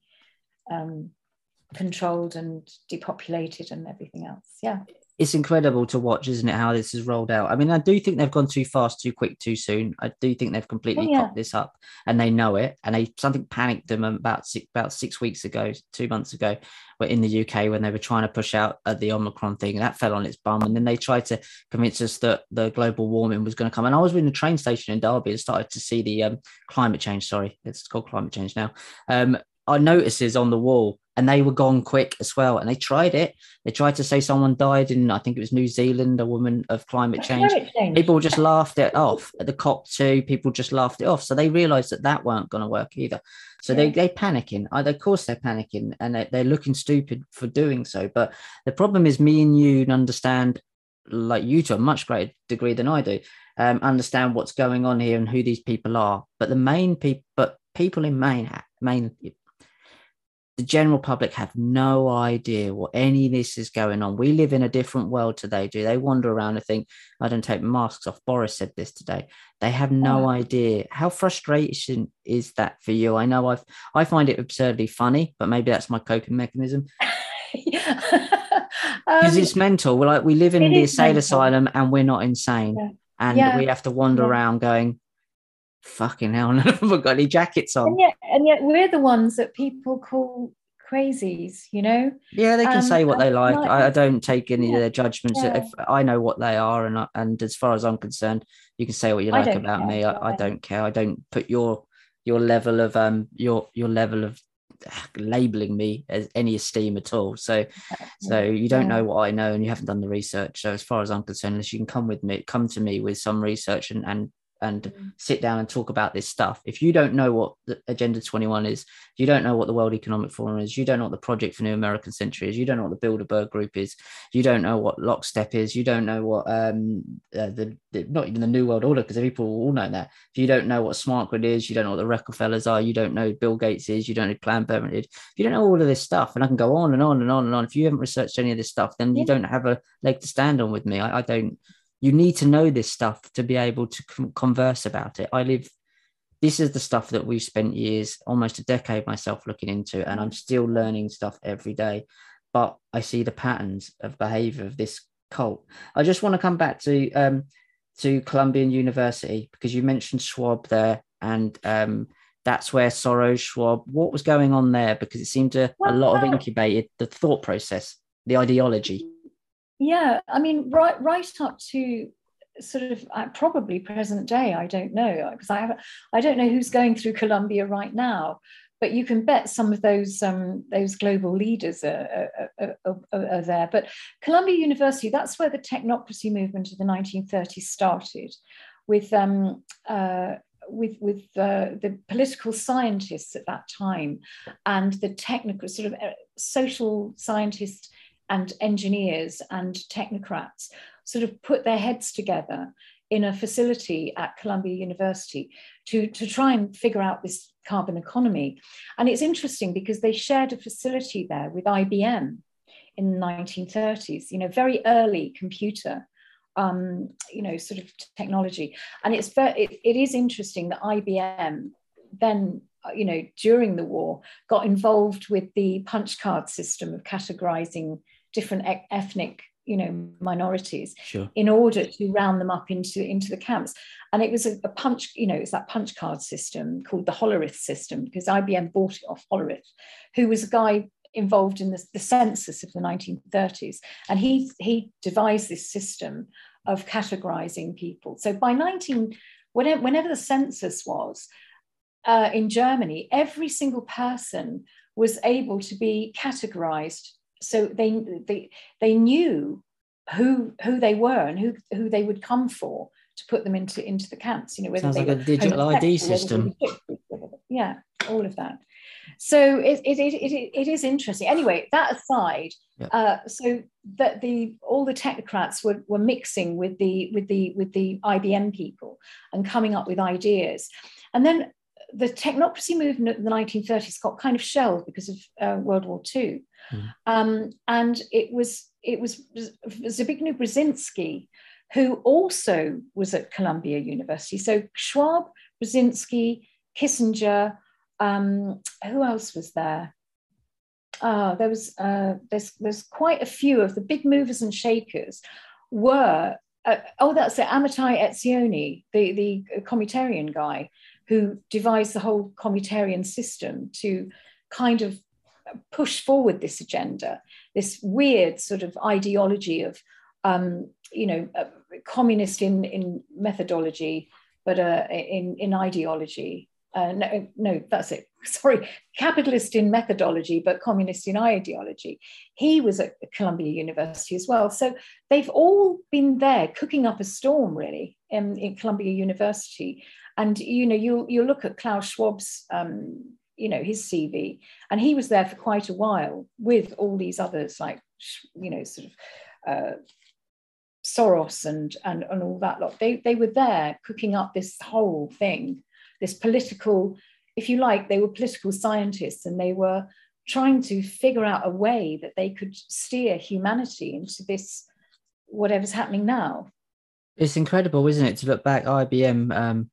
controlled and depopulated and everything else. Yeah. It's incredible to watch, isn't it, how this is rolled out. I mean, I do think they've gone too fast, too quick, too soon. I do think they've completely cocked this up, and they know it. And something panicked them about 2 months ago, were in the UK when they were trying to push out the Omicron thing, and that fell on its bum. And then they tried to convince us that the global warming was going to come. And I was in the train station in Derby and started to see the climate change. Sorry, it's called climate change now. Our notices on the wall, and they were gone quick as well. And they tried it. They tried to say someone died in, I think it was New Zealand, a woman of climate change. People just laughed it off. At the COP2, people just laughed it off. So they realised that weren't going to work either. So they're panicking. Of course they're panicking, and they're looking stupid for doing so. But the problem is, me and you understand, like you to a much greater degree than I do, understand what's going on here and who these people are. But the main people, the general public have no idea what any of this is going on. We live in a different world today. Do they wander around and think, I don't take masks off? Boris said this today. They have no idea. How frustrating is that for you? I know I find it absurdly funny, but maybe that's my coping mechanism. Because it's mental. We're like, we live in the insane asylum and we're not insane. Yeah. And we have to wander around going, fucking hell, none of them have got any jackets on. And yet we're the ones that people call crazies, you know. Yeah, they can say what they like. I don't take any of their judgments. If I know what they are, and as far as I'm concerned, you can say what you like about me. I don't care. I don't put your level of your level of labeling me as any esteem at all. So you don't know what I know, and you haven't done the research. So as far as I'm concerned, unless you can come to me with some research and sit down and talk about this stuff. If you don't know what the Agenda 21 is, you don't know what the World Economic Forum is, you don't know what the Project for New American Century is, you don't know what the Bilderberg Group is, you don't know what Lockstep is, you don't know what not even the New World Order, because people all know that. If you don't know what Smart Grid is, you don't know what the Rockefellers are, you don't know who Bill Gates is, you don't know who Planned Parenthood is, you don't know all of this stuff. And I can go on and on and on and on. If you haven't researched any of this stuff, then you don't have a leg to stand on with me. I don't. You need to know this stuff to be able to converse about it. This is the stuff that we've spent years, almost a decade myself, looking into, and I'm still learning stuff every day. But I see the patterns of behavior of this cult. I just want to come back to Columbia University, because you mentioned Schwab there, and that's where Soros, Schwab, what was going on there? Because it seemed to incubated the thought process, the ideology. Yeah, I mean, right up to sort of probably present day. I don't know, because I don't know who's going through Columbia right now, but you can bet some of those global leaders are there. But Columbia University, that's where the technocracy movement of the 1930s started, with the political scientists at that time, and the technical sort of social scientists and engineers and technocrats sort of put their heads together in a facility at Columbia University to try and figure out this carbon economy. And it's interesting because they shared a facility there with IBM in the 1930s, you know, very early computer, you know, sort of technology. And it is interesting that IBM then, you know, during the war, got involved with the punch card system of categorizing different ethnic, you know, minorities in order to round them up into the camps. And it was a punch, you know, it's that punch card system called the Hollerith system, because IBM bought it off Hollerith, who was a guy involved in the census of the 1930s. And he devised this system of categorizing people. So by whenever the census was, in Germany, every single person was able to be categorized, so they knew who they were and who they would come for to put them into the camps, you know, whether sounds like a digital ID system. Yeah, all of that. So it is interesting. Anyway, that aside, yeah. So that all the technocrats were mixing with the IBM people and coming up with ideas, and then the technocracy movement in the 1930s got kind of shelled because of World War II. Mm. And it was Zbigniew Brzezinski, who also was at Columbia University. So Schwab, Brzezinski, Kissinger, who else was there? There was there's quite a few of the big movers and shakers were that's it, Amitai Etzioni, the communitarian guy who devised the whole communitarian system to kind of push forward this agenda, this weird sort of ideology of, communist in methodology, but in ideology. That's it. Sorry, capitalist in methodology, but communist in ideology. He was at Columbia University as well. So they've all been there cooking up a storm, really, in Columbia University. And, you know, you look at Klaus Schwab's, his CV, and he was there for quite a while with all these others like, Soros and all that lot. They were there cooking up this whole thing. This political, if you like, they were political scientists, and they were trying to figure out a way that they could steer humanity into this, whatever's happening now. It's incredible, isn't it, to look back, IBM,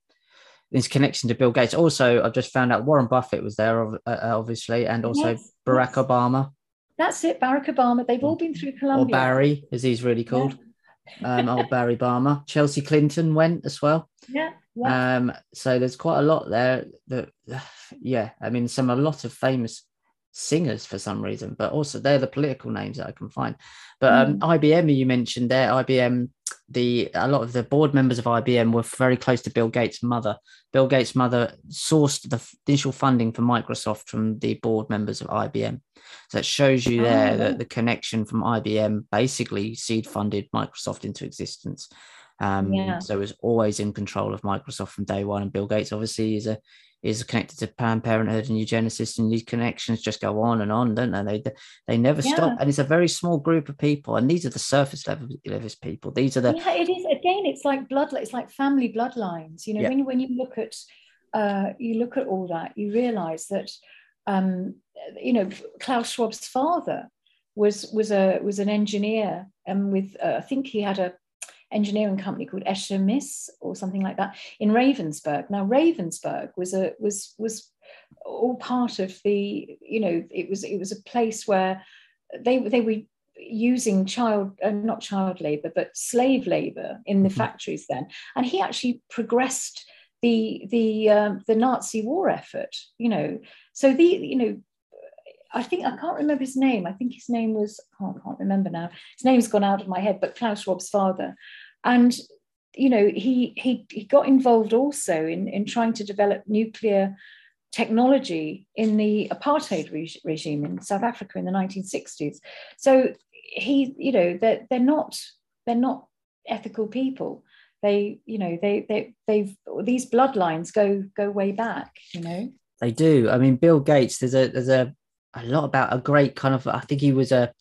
this connection to Bill Gates. Also, I've just found out Warren Buffett was there, obviously, and also yes, Barack Obama. That's it, Barack Obama. They've all been through Columbia. Or Barry, as he's really called. Yeah. Old Barry Barmer. Chelsea Clinton went as well. Yeah. Yeah. So there's quite a lot there that, yeah, I mean, a lot of famous singers for some reason, but also they're the political names that I can find. But IBM, you mentioned there, IBM, a lot of the board members of IBM were very close to Bill Gates' mother. Bill Gates' mother sourced the initial funding for Microsoft from the board members of IBM. So it shows you there that the connection from IBM basically seed funded Microsoft into existence. So it was always in control of Microsoft from day one, and Bill Gates obviously is connected to Planned Parenthood and eugenicists, and these connections just go on, don't they? They never stop, and it's a very small group of people, and these are the surface level people. These are the it is again. It's like it's like family bloodlines. You know, when you look at all that, you realise that Klaus Schwab's father was an engineer, and with I think he had a engineering company called Escher Miss or something like that in Ravensburg. Now Ravensburg was all part of the, it was a place where they were using not child labor, but slave labor in the factories then. And he actually progressed the Nazi war effort, So I can't remember his name. I think his name was, I can't remember now. His name's gone out of my head, but Klaus Schwab's father. And, he got involved also in trying to develop nuclear technology in the apartheid regime in South Africa in the 1960s. So they're not ethical people. These bloodlines go way back, They do. I mean, Bill Gates, there's a lot about a great kind of, I think he was a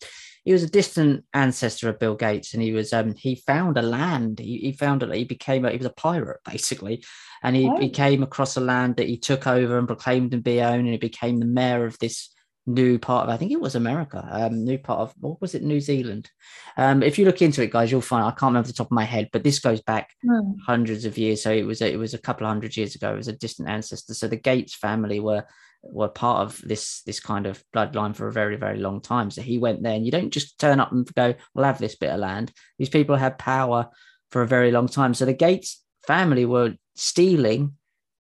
distant ancestor of Bill Gates, and he found a land. He was a pirate basically, and he came across a land that he took over and proclaimed to be owned, and he became the mayor of this new part of, I think it was America, New Zealand. If you look into it, guys, you'll find, I can't remember the top of my head, but this goes back hundreds of years. So it was a couple of hundred years ago. It was a distant ancestor. So the Gates family were part of this kind of bloodline for a very, very long time. So he went there, and you don't just turn up and go, we'll have this bit of land. These people had power for a very long time. So the Gates family were stealing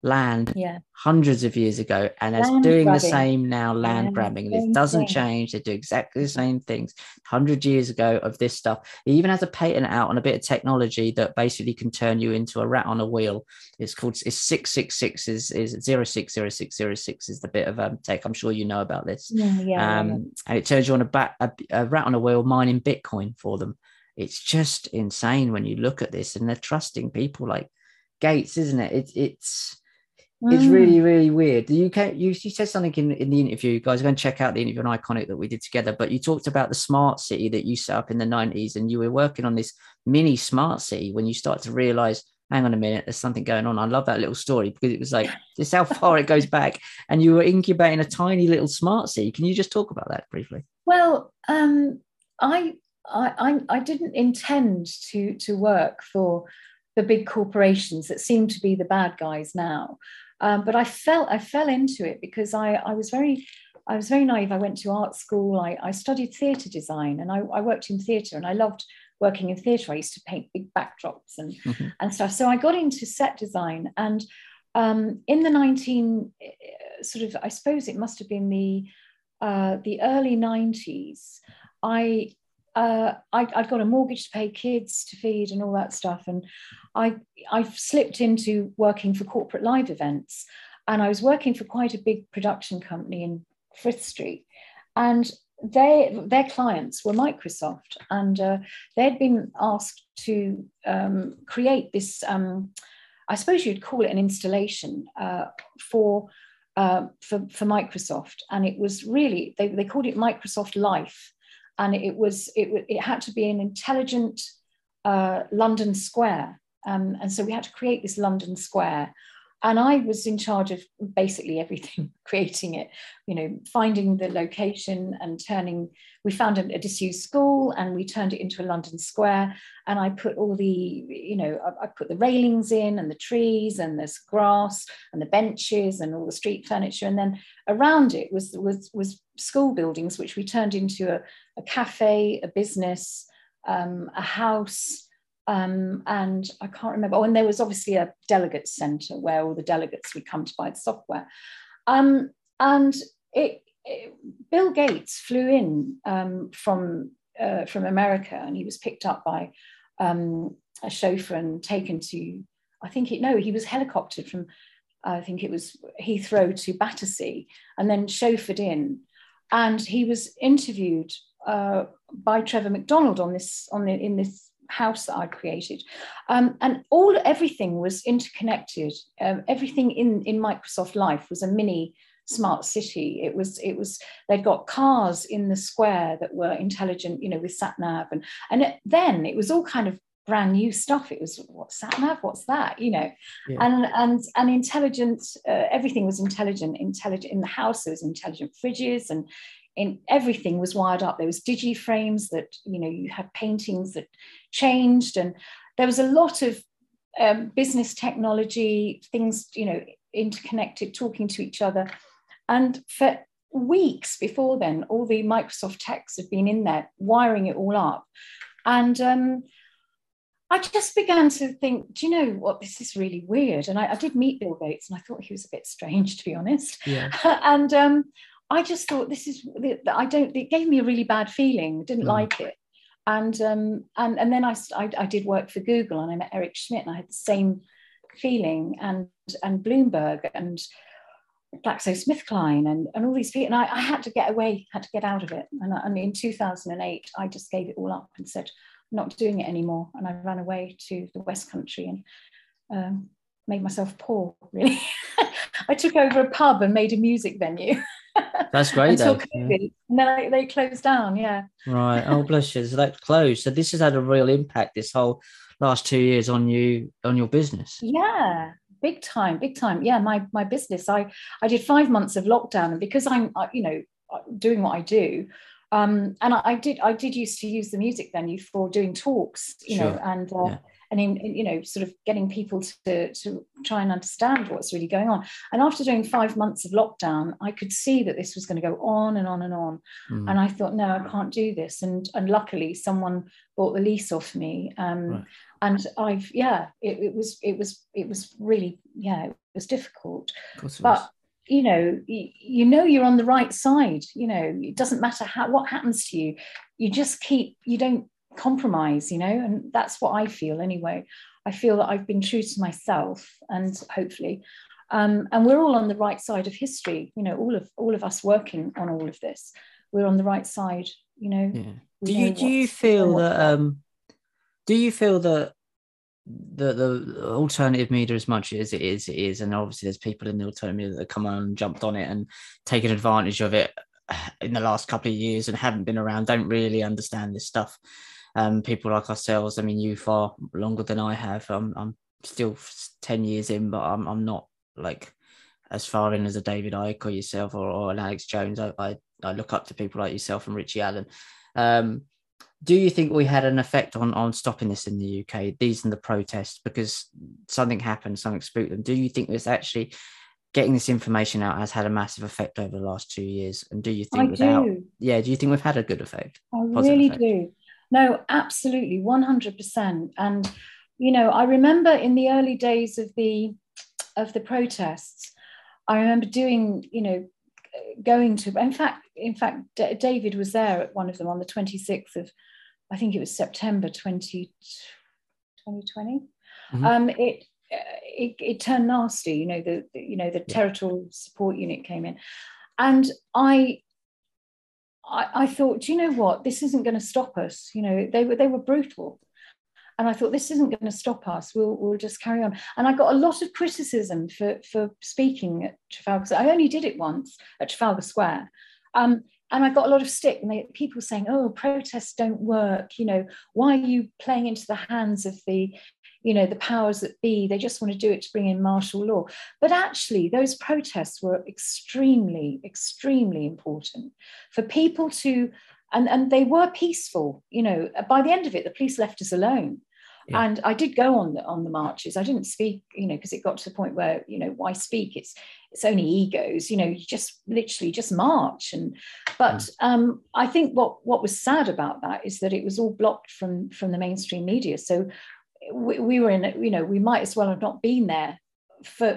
land hundreds of years ago, and as doing grabbing. The same now, land grabbing. It doesn't change. They do exactly the same things 100 years ago of this stuff. He even has a patent out on a bit of technology that basically can turn you into a rat on a wheel. It's called 666 is 060606 is the bit of tech. I'm sure you know about this. And it turns you on a rat on a wheel mining Bitcoin for them. It's just insane when you look at this, and they're trusting people like Gates, isn't it? It's really, really weird. The UK, you said something in the interview, guys, go and check out the interview on Iconic that we did together, but you talked about the smart city that you set up in the 90s, and you were working on this mini smart city when you start to realize, hang on a minute, there's something going on. I love that little story because it was like, this is how far it goes back. And you were incubating a tiny little smart city. Can you just talk about that briefly? Well, I didn't intend to work for the big corporations that seem to be the bad guys now, but I fell into it because I was very naive. I went to art school. I studied theatre design, and I worked in theatre, and I loved working in theatre. I used to paint big backdrops and stuff. So I got into set design, and in the I suppose it must have been the early 90s. I'd got a mortgage to pay, kids to feed, and all that stuff, and I've slipped into working for corporate live events, and I was working for quite a big production company in Frith Street, and their clients were Microsoft, and they'd been asked to create this, I suppose you'd call it an installation for Microsoft, and it was really, they called it Microsoft Life. And it had to be an intelligent London square. And so we had to create this London square. And I was in charge of basically everything, creating it, finding the location and we found a disused school and we turned it into a London square. And I put all the, I put the railings in and the trees and this grass and the benches and all the street furniture. And then around it was school buildings, which we turned into a cafe, a business, a house, and I can't remember. Oh, and there was obviously a delegate centre where all the delegates would come to buy the software. And Bill Gates flew in from America, and he was picked up by a chauffeur and taken to, he was helicoptered from, I think it was Heathrow to Battersea, and then chauffeured in. And he was interviewed by Trevor McDonald in this house that I'd created, and everything was interconnected. Everything in Microsoft Life was a mini smart city. It was they'd got cars in the square that were intelligent, with sat nav, and then it was all kind of brand new stuff. It was, what's sat nav? What's that? Yeah. And intelligent. Everything was intelligent. Intelligent in the house. There was intelligent fridges and. And everything was wired up. There was digiframes that, you had paintings that changed, and there was a lot of business technology, things, interconnected, talking to each other. And for weeks before then, all the Microsoft techs had been in there wiring it all up. And I just began to think, do you know what, this is really weird. And I did meet Bill Gates, and I thought he was a bit strange, to be honest. Yeah. And I just thought it gave me a really bad feeling, didn't like it. And and then I did work for Google, and I met Eric Schmidt, and I had the same feeling, and Bloomberg and GlaxoSmithKline and all these people. And I had to get away, had to get out of it. And in 2008, I just gave it all up and said, I'm not doing it anymore. And I ran away to the West Country and made myself poor, really. I took over a pub and made a music venue. That's great. Until COVID. Yeah. And then they closed down, yeah. Right. Oh, bless you. So that closed. So this has had a real impact, this whole last 2 years on your business. Yeah, big time, big time. Yeah, my business. I did 5 months of lockdown, and because I'm, doing what I do, and I did used to use the music venue for doing talks, and in sort of getting people to try and understand what's really going on. And after doing 5 months of lockdown, I could see that this was going to go on and on and on. Mm. And I thought, no, I can't do this. And luckily, someone bought the lease off me. Right. And it was difficult. But you're on the right side. It doesn't matter what happens to you. You just you don't compromise, and that's what I feel anyway. I feel that I've been true to myself, and hopefully and we're all on the right side of history, all of us working on all of this, we're on the right side. Yeah. Do you feel that Do you feel that the alternative media, as much as it is, and obviously there's people in the alternative media that have come on and jumped on it and taken advantage of it in the last couple of years and haven't been around, don't really understand this stuff. People like ourselves, I mean, you far longer than I have. I'm still 10 years in, but I'm not like as far in as a David Icke or yourself or an Alex Jones. I look up to people like yourself and Richie Allen. Do you think we had an effect on stopping this in the UK, these and the protests, because something happened, something spooked them? Do you think this actually getting this information out has had a massive effect over the last 2 years? And do you think do you think we've had a good effect? I really do. No, absolutely, 100%. And, you know, I remember in the early days of the protests, I remember doing, you know, going to, in fact, David was there at one of them on the 26th of, I think it was September 2020. Mm-hmm. It turned nasty, you know, the territorial support unit came in. And I thought, do you know what, this isn't going to stop us. You know, they were brutal. And I thought, this isn't going to stop us. We'll just carry on. And I got a lot of criticism for speaking at Trafalgar. I only did it once at Trafalgar Square. And I got a lot of stick and people saying, oh, protests don't work. You know, why are you playing into the hands of the, you know, the powers that be? They just want to do it to bring in martial law. But actually, those protests were extremely, extremely important for people to, and they were peaceful. You know, by the end of it, the police left us alone. Yeah. And I did go on the marches. I didn't speak, you know, because it got to the point where, you know, why speak? It's only egos, you know, you just literally just march. But I think what was sad about that is that it was all blocked from the mainstream media. So we were in, you know, we might as well have not been there for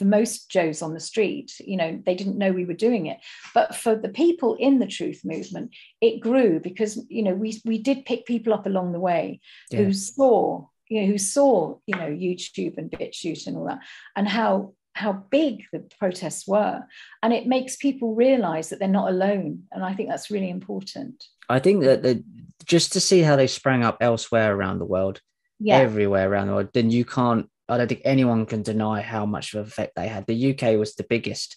most Joes on the street. You know, they didn't know we were doing it. But for the people in the truth movement, it grew because, you know, we did pick people up along the way who saw YouTube and BitChute and all that, and how big the protests were. And it makes people realize that they're not alone. And I think that's really important. I think that just to see how they sprang up elsewhere around the world, everywhere around the world, then you can't, I don't think anyone can deny how much of an effect they had. The UK was the biggest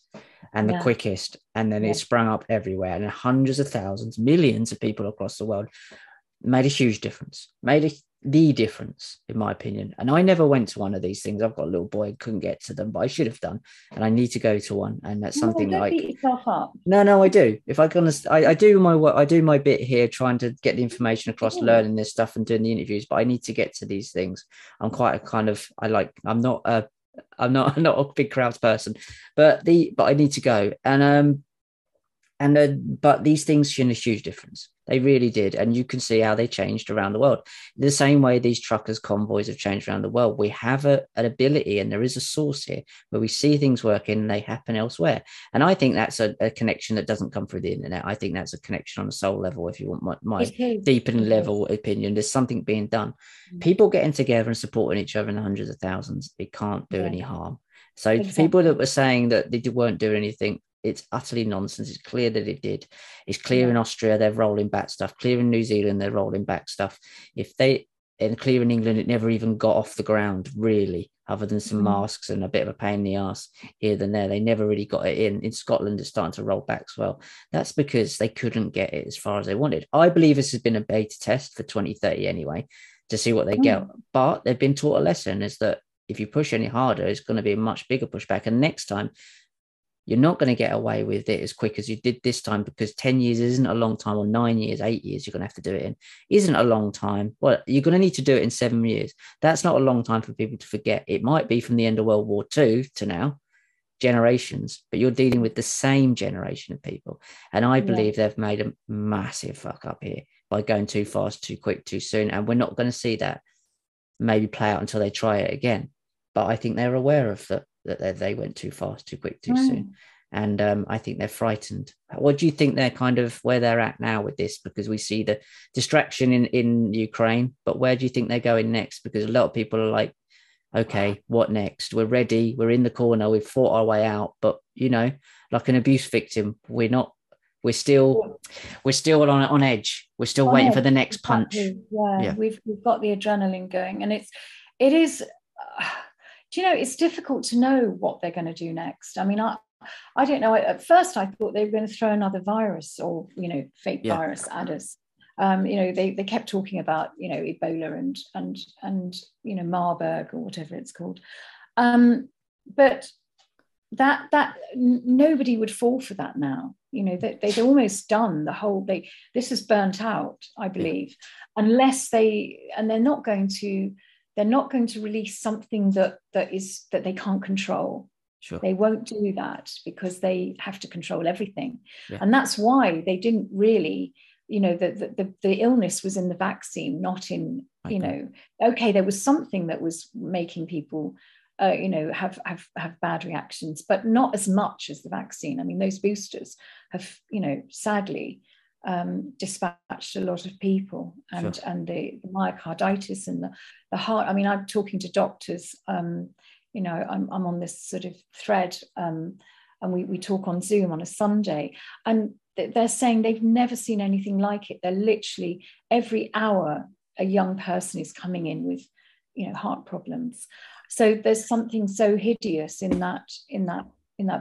and the quickest, and then it sprang up everywhere, and hundreds of thousands, millions of people across the world made a huge difference, the difference, in my opinion. And I never went to one of these things. I've got a little boy, couldn't get to them, but I should have done, and I need to go to one. And that's something like, beat yourself up. No, I do. If I can, I do my work, I do my bit here, trying to get the information across, learning this stuff and doing the interviews. But I need to get to these things. I'm quite a kind of, I'm not a big crowd person, but I need to go. But these things showed a huge difference. They really did. And you can see how they changed around the world. The same way these truckers' convoys have changed around the world. We have an ability, and there is a source here where we see things working and they happen elsewhere. And I think that's a connection that doesn't come through the internet. I think that's a connection on a soul level, if you want my deep and level opinion. There's something being done. Mm-hmm. People getting together and supporting each other in the hundreds of thousands, it can't do any harm. So people that were saying that they weren't doing anything, it's utterly nonsense. It's clear that it did. It's clear in Austria, they're rolling back stuff. Clear in New Zealand, they're rolling back stuff. And clear in England, it never even got off the ground, really, other than some masks and a bit of a pain in the ass here than there. They never really got it in. In Scotland, it's starting to roll back as well. That's because they couldn't get it as far as they wanted. I believe this has been a beta test for 2030 anyway, to see what they get. But they've been taught a lesson, is that if you push any harder, it's going to be a much bigger pushback. And next time, you're not going to get away with it as quick as you did this time, because 10 years isn't a long time, or 9 years, 8 years you're going to have to do it in isn't a long time. Well, you're going to need to do it in 7 years. That's not a long time for people to forget. It might be from the end of World War II to now, generations, but you're dealing with the same generation of people. And I believe they've made a massive fuck up here by going too fast, too quick, too soon. And we're not going to see that maybe play out until they try it again. But I think they're aware of that. That they went too fast, too quick, too soon. And I think they're frightened. What do you think they're kind of where they're at now with this? Because we see the distraction in Ukraine, but where do you think they're going next? Because a lot of people are like, okay, what next? We're ready. We're in the corner. We've fought our way out. But, you know, like an abuse victim, we're not, We're still on edge. We're still waiting for the next punch. Yeah, we've got the adrenaline going, and it is. Do you know, it's difficult to know what they're going to do next. I mean, I don't know. At first, I thought they were going to throw another virus or, you know, fake virus at us. You know, they kept talking about, you know, Ebola and you know, Marburg or whatever it's called. But that nobody would fall for that now. You know, they've almost done the whole thing. This is burnt out, I believe, unless they're not going to release something that they can't control. Sure. They won't do that because they have to control everything. Yeah. And that's why they didn't really, you know, the illness was in the vaccine, not in, you know, okay, there was something that was making people, you know, have bad reactions, but not as much as the vaccine. I mean, those boosters have, you know, sadly dispatched a lot of people, and sure. and the myocarditis and the heart. I mean, I'm talking to doctors, you know, I'm on this sort of thread, and we talk on Zoom on a Sunday, and they're saying they've never seen anything like it. They're literally every hour a young person is coming in with, you know, heart problems. So there's something so hideous in that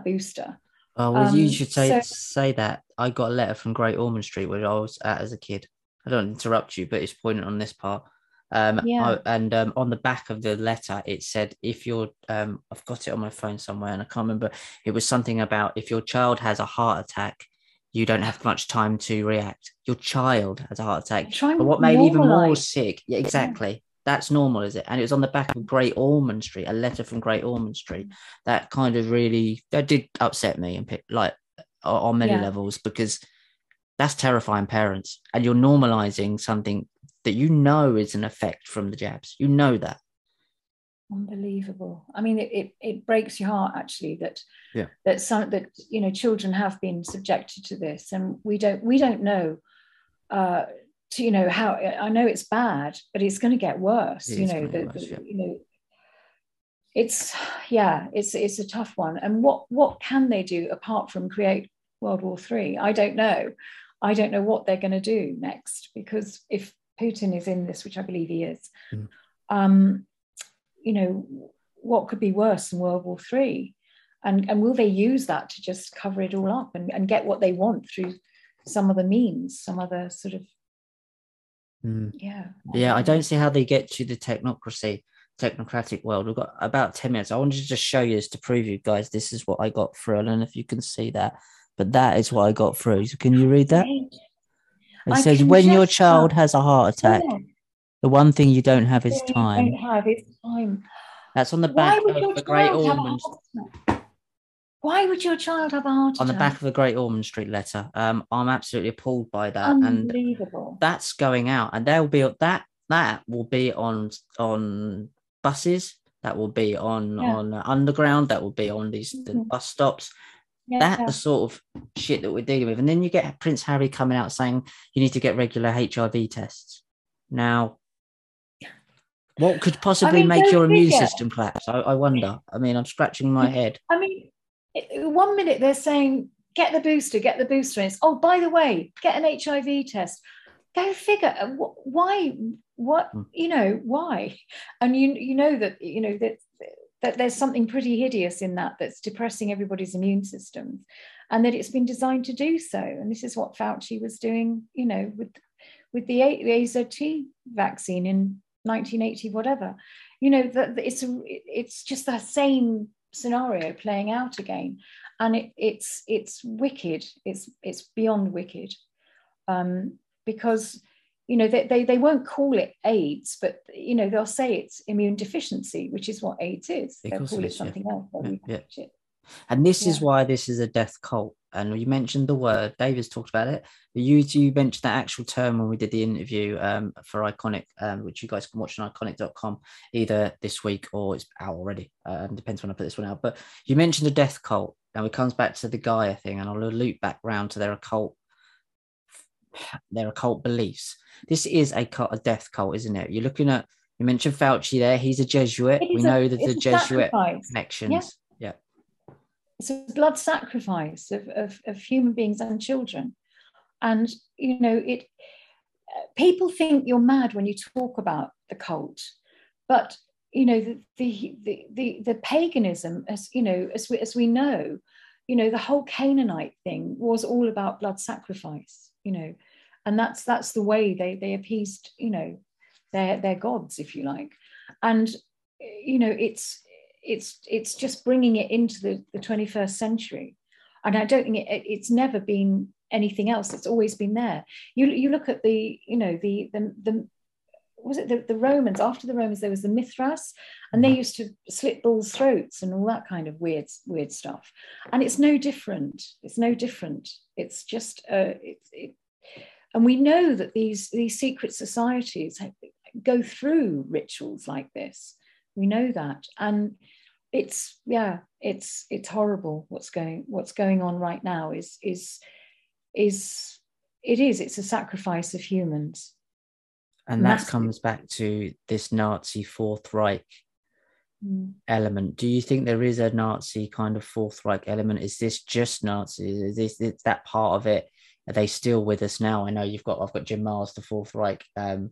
booster. Oh, well, you should say that. I got a letter from Great Ormond Street, where I was at as a kid. I don't interrupt you, but it's poignant on this part. On the back of the letter, it said, if you're, I've got it on my phone somewhere and I can't remember. It was something about, if your child has a heart attack, you don't have much time to react. Your child has a heart attack. But what made me even more sick. Yeah, exactly. Yeah. That's normal, is it? And it was on the back of Great Ormond Street, a letter from Great Ormond Street. That kind of really, that did upset me, and like on many levels, because that's terrifying parents. And you're normalizing something that you know is an effect from the jabs. You know that. Unbelievable. I mean, it breaks your heart, actually, that you know, children have been subjected to this, and we don't know. To, you know, how, I know it's bad, but it's going to get worse. It, you know, you know, it's a tough one. And what can they do apart from create World War III? I don't know what they're going to do next, because if Putin is in this, which I believe he is, you know, what could be worse than World War III? And will they use that to just cover it all up and get what they want through some other means, some other sort of I don't see how they get to the technocratic world. We've got about 10 minutes. I wanted to just show you this to prove you guys, this is what I got through. I don't know if you can see that, but that is what I got through. So can you read that? It says, when your child has a heart attack, the one thing you don't have is time. That's on the back of the Great Ormond. Why would your child have a heart attack? On the back of the Great Ormond Street letter. I'm absolutely appalled by that. Unbelievable. And that's going out. And there will be that will be on buses, that will be on underground, that will be on these the bus stops. Yeah, that's the sort of shit that we're dealing with. And then you get Prince Harry coming out saying you need to get regular HIV tests. Now, what could possibly make your immune system collapse? I wonder. I mean, I'm scratching my head. I mean, one minute they're saying, get the booster. And it's, oh, by the way, get an HIV test. Go figure. Why? What? You know, why? And you know that, you know, that there's something pretty hideous in that's depressing everybody's immune systems, and that it's been designed to do so. And this is what Fauci was doing, you know, with the AZT vaccine in 1980, whatever. You know, that it's just that same scenario playing out again, and it's wicked. It's beyond wicked, because you know they won't call it AIDS, but you know they'll say it's immune deficiency, which is what AIDS is. They'll call it something else. And this is why this is a death cult. And you mentioned the word. David's talked about it. You mentioned that actual term when we did the interview for Iconic, which you guys can watch on iconic.com either this week or it's out already. Depends when I put this one out. But you mentioned the death cult, and it comes back to the Gaia thing, and I'll loop back round to their occult beliefs. This is a death cult, isn't it? You're looking at. You mentioned Fauci there. He's a Jesuit. We know that the Jesuit sacrifice. Connections. Yeah. It's a blood sacrifice of human beings and children. And, you know, it people think you're mad when you talk about the cult, but, you know, the paganism, as you know, as we know, you know, the whole Canaanite thing was all about blood sacrifice, you know, and that's the way they appeased, you know, their gods, if you like. And, you know, it's just bringing it into the 21st century. And I don't think it's never been anything else. It's always been there. You look at the, you know, the was it the Romans? After the Romans, there was the Mithras, and they used to slit bulls' throats and all that kind of weird stuff. And it's no different. It's no different. It's just, and we know that these secret societies go through rituals like this. We know that, and it's horrible. What's going on right now is a sacrifice of humans. And that comes back to this Nazi Fourth Reich element. Do you think there is a Nazi kind of Fourth Reich element? Is this just Nazis? Is this that part of it? Are they still with us now? I know I've got Jim Miles, the Fourth Reich, the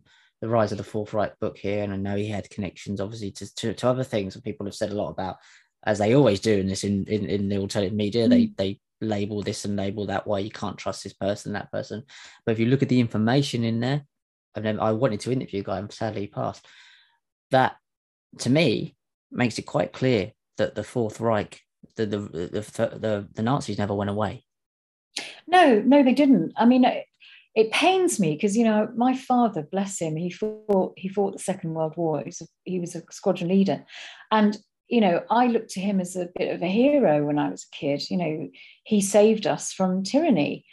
Rise of the Fourth Reich book here, and I know he had connections, obviously, to other things that people have said a lot about, as they always do in this in the alternative media. They label this and label that. Why you can't trust this person, that person. But if you look at the information in there. I wanted to interview a guy and sadly passed. That, to me, makes it quite clear that the Fourth Reich, the Nazis never went away. No, they didn't. I mean, it pains me because, you know, my father, bless him, he fought the Second World War. He was a squadron leader. And, you know, I looked to him as a bit of a hero when I was a kid. You know, he saved us from tyranny.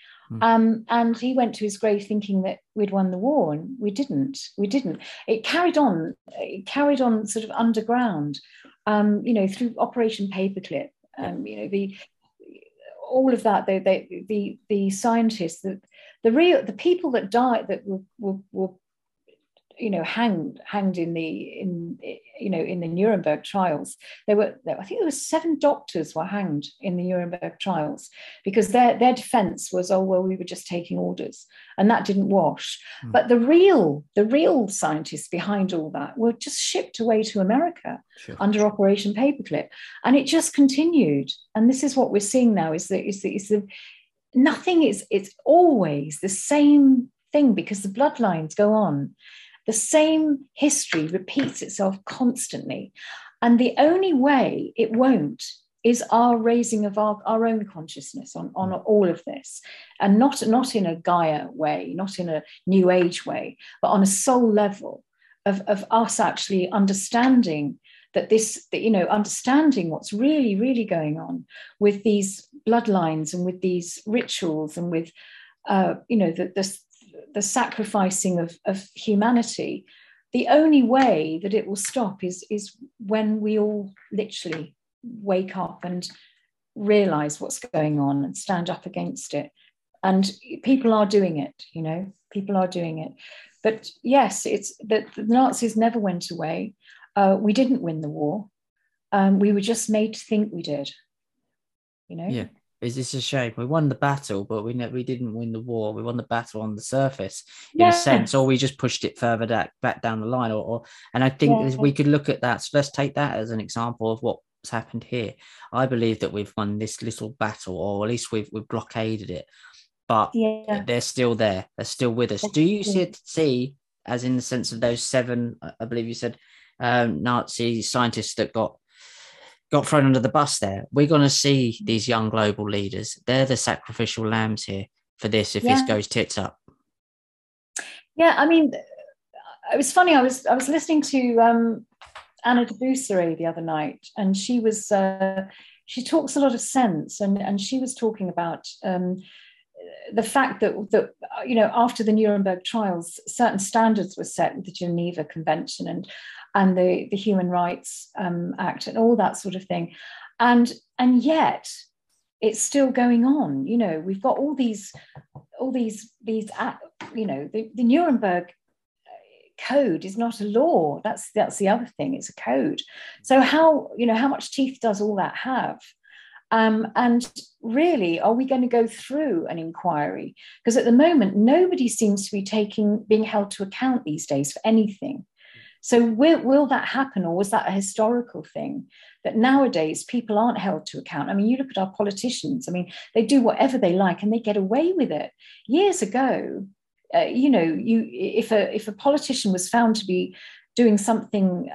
And he went to his grave thinking that we'd won the war, and we didn't. It carried on sort of underground, you know, through Operation Paperclip, you know, all of that, the scientists, the people that died, that were you know, hanged in the Nuremberg trials. I think there were 7 doctors were hanged in the Nuremberg trials because their defense was, oh, well, we were just taking orders, and that didn't wash. But the real scientists behind all that were just shipped away to America under Operation Paperclip, and it just continued. And this is what we're seeing now is that nothing is, it's always the same thing because the bloodlines go on. The same history repeats itself constantly. And the only way it won't is our raising of our own consciousness on all of this. And not in a Gaia way, not in a New Age way, but on a soul level of us actually understanding understanding what's really, really going on with these bloodlines and with these rituals and with, you know, the sacrificing of humanity. The only way that it will stop is when we all literally wake up and realize what's going on and stand up against it. And people are doing it, you know, people are doing it. But yes, it's that the Nazis never went away. We didn't win the war. We were just made to think we did, you know? Yeah. Is this a shame? We won the battle, but we didn't win the war. We won the battle on the surface, in a sense, or we just pushed it further back down the line. And I think we could look at that. So let's take that as an example of what's happened here. I believe that we've won this little battle, or at least we've blockaded it. But they're still there. They're still with us. Do you see, as in the sense of those 7, I believe you said, Nazi scientists that got thrown under the bus there? We're going to see these young global leaders. They're the sacrificial lambs here for this, if this goes tits up. Yeah, I mean, it was funny. I was listening to Anna de Bousserie the other night, and she was she talks a lot of sense, and she was talking about the fact that you know, after the Nuremberg trials, certain standards were set with the Geneva Convention and the Human Rights Act and all that sort of thing, and yet it's still going on. You know, we've got all these you know, the Nuremberg Code is not a law. That's the other thing. It's a code. So how much teeth does all that have? And really, are we going to go through an inquiry? Because at the moment, nobody seems to be being held to account these days for anything. So will that happen, or was that a historical thing that nowadays people aren't held to account? I mean, you look at our politicians. I mean, they do whatever they like and they get away with it. Years ago, if a politician was found to be doing something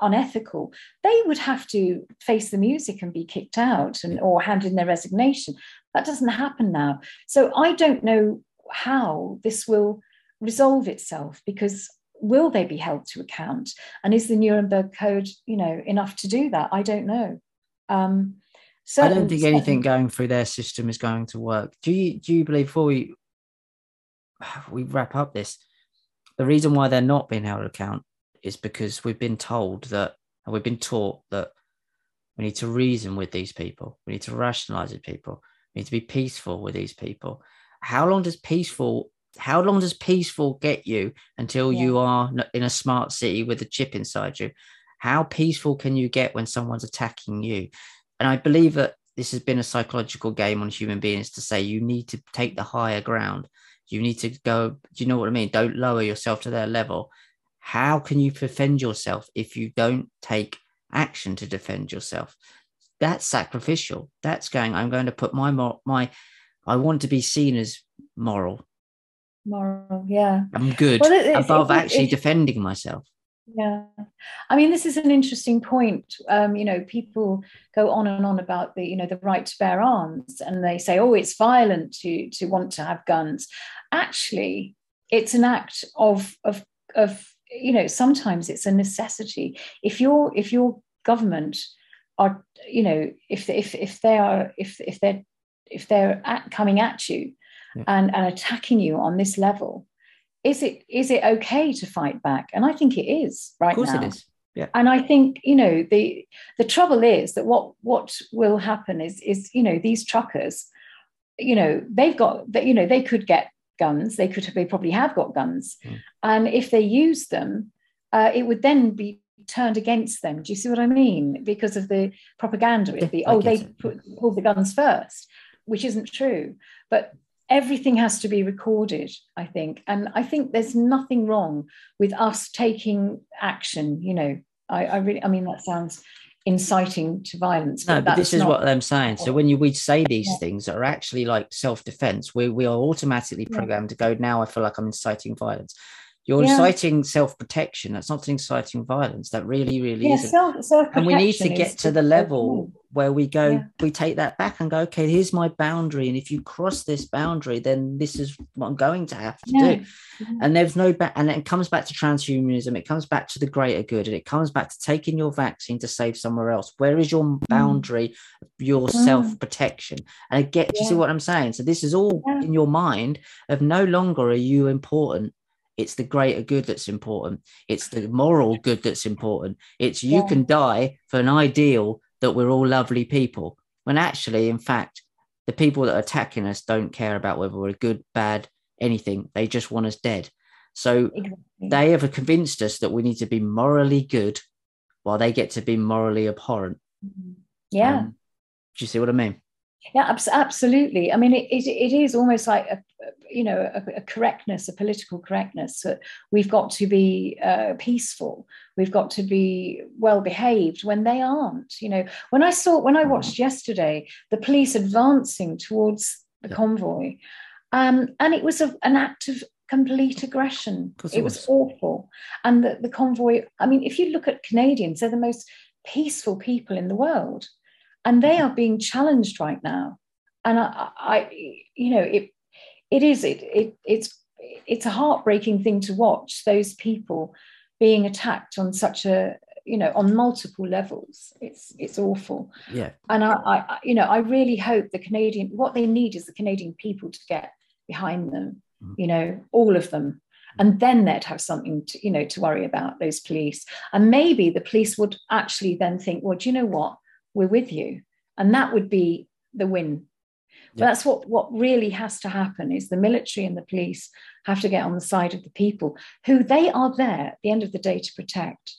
unethical, they would have to face the music and be kicked out or hand in their resignation. That doesn't happen now. So I don't know how this will resolve itself, because will they be held to account? And is the Nuremberg Code, enough to do that? I don't know. I don't think anything going through their system is going to work. Do you believe, before we wrap up this, the reason why they're not being held to account is because we've been taught that we need to reason with these people. We need to rationalize with people. We need to be peaceful with these people. How long does peaceful get you until you are in a smart city with a chip inside you? How peaceful can you get when someone's attacking you? And I believe that this has been a psychological game on human beings to say, you need to take the higher ground. You need to go, do you know what I mean? Don't lower yourself to their level. How can you defend yourself if you don't take action to defend yourself? That's sacrificial. That's I'm going to put I want to be seen as moral. Moral, yeah. I'm good defending myself. Yeah. I mean, this is an interesting point. People go on and on about the right to bear arms, and they say, oh, it's violent to want to have guns. Actually, it's an act of sometimes it's a necessity. If your government are, if they're coming at you, yeah, and attacking you on this level, is it okay to fight back? And I think it is right now. Of course it is. Yeah. And I think the trouble is that what will happen is these truckers, they've got that, they could get guns. They probably have got guns, and if they use them, it would then be turned against them. Do you see what I mean? Because of the propaganda, it'd be pulled the guns first, which isn't true. But everything has to be recorded, I think, and I think there's nothing wrong with us taking action. I mean, that sounds inciting to violence. No, but this is what I'm saying. So when we say these things that are actually like self-defense, we are automatically programmed to go, now I feel like I'm inciting violence. You're inciting self-protection. That's not inciting violence. That really, really isn't. And we need to get to the level where we go, we take that back and go, okay, here's my boundary. And if you cross this boundary, then this is what I'm going to have to do. Yeah. And there's no back. And it comes back to transhumanism. It comes back to the greater good. And it comes back to taking your vaccine to save somewhere else. Where is your boundary, your self-protection? And again, you see what I'm saying? So this is all in your mind of, no longer are you important. It's the greater good that's important. It's the moral good that's important. It's you can die for an ideal that we're all lovely people, when actually, in fact, the people that are attacking us don't care about whether we're good, bad, anything. They just want us dead. So they have convinced us that we need to be morally good while they get to be morally abhorrent. Yeah. Do you see what I mean? Yeah, absolutely. I mean, it is almost like a correctness, a political correctness, that we've got to be peaceful, we've got to be well behaved, when they aren't. When I watched yesterday, the police advancing towards the convoy, and it was an act of complete aggression. It was awful. And the convoy, I mean, if you look at Canadians, they're the most peaceful people in the world. And they are being challenged right now, and it's a heartbreaking thing to watch those people being attacked on such a on multiple levels. It's awful. Yeah. And I really hope what they need is the Canadian people to get behind them, all of them, and then they'd have something to worry about, those police. And maybe the police would actually then think, well, do you know what? We're with you. And that would be the win. But that's what really has to happen, is the military and the police have to get on the side of the people who they are there at the end of the day to protect.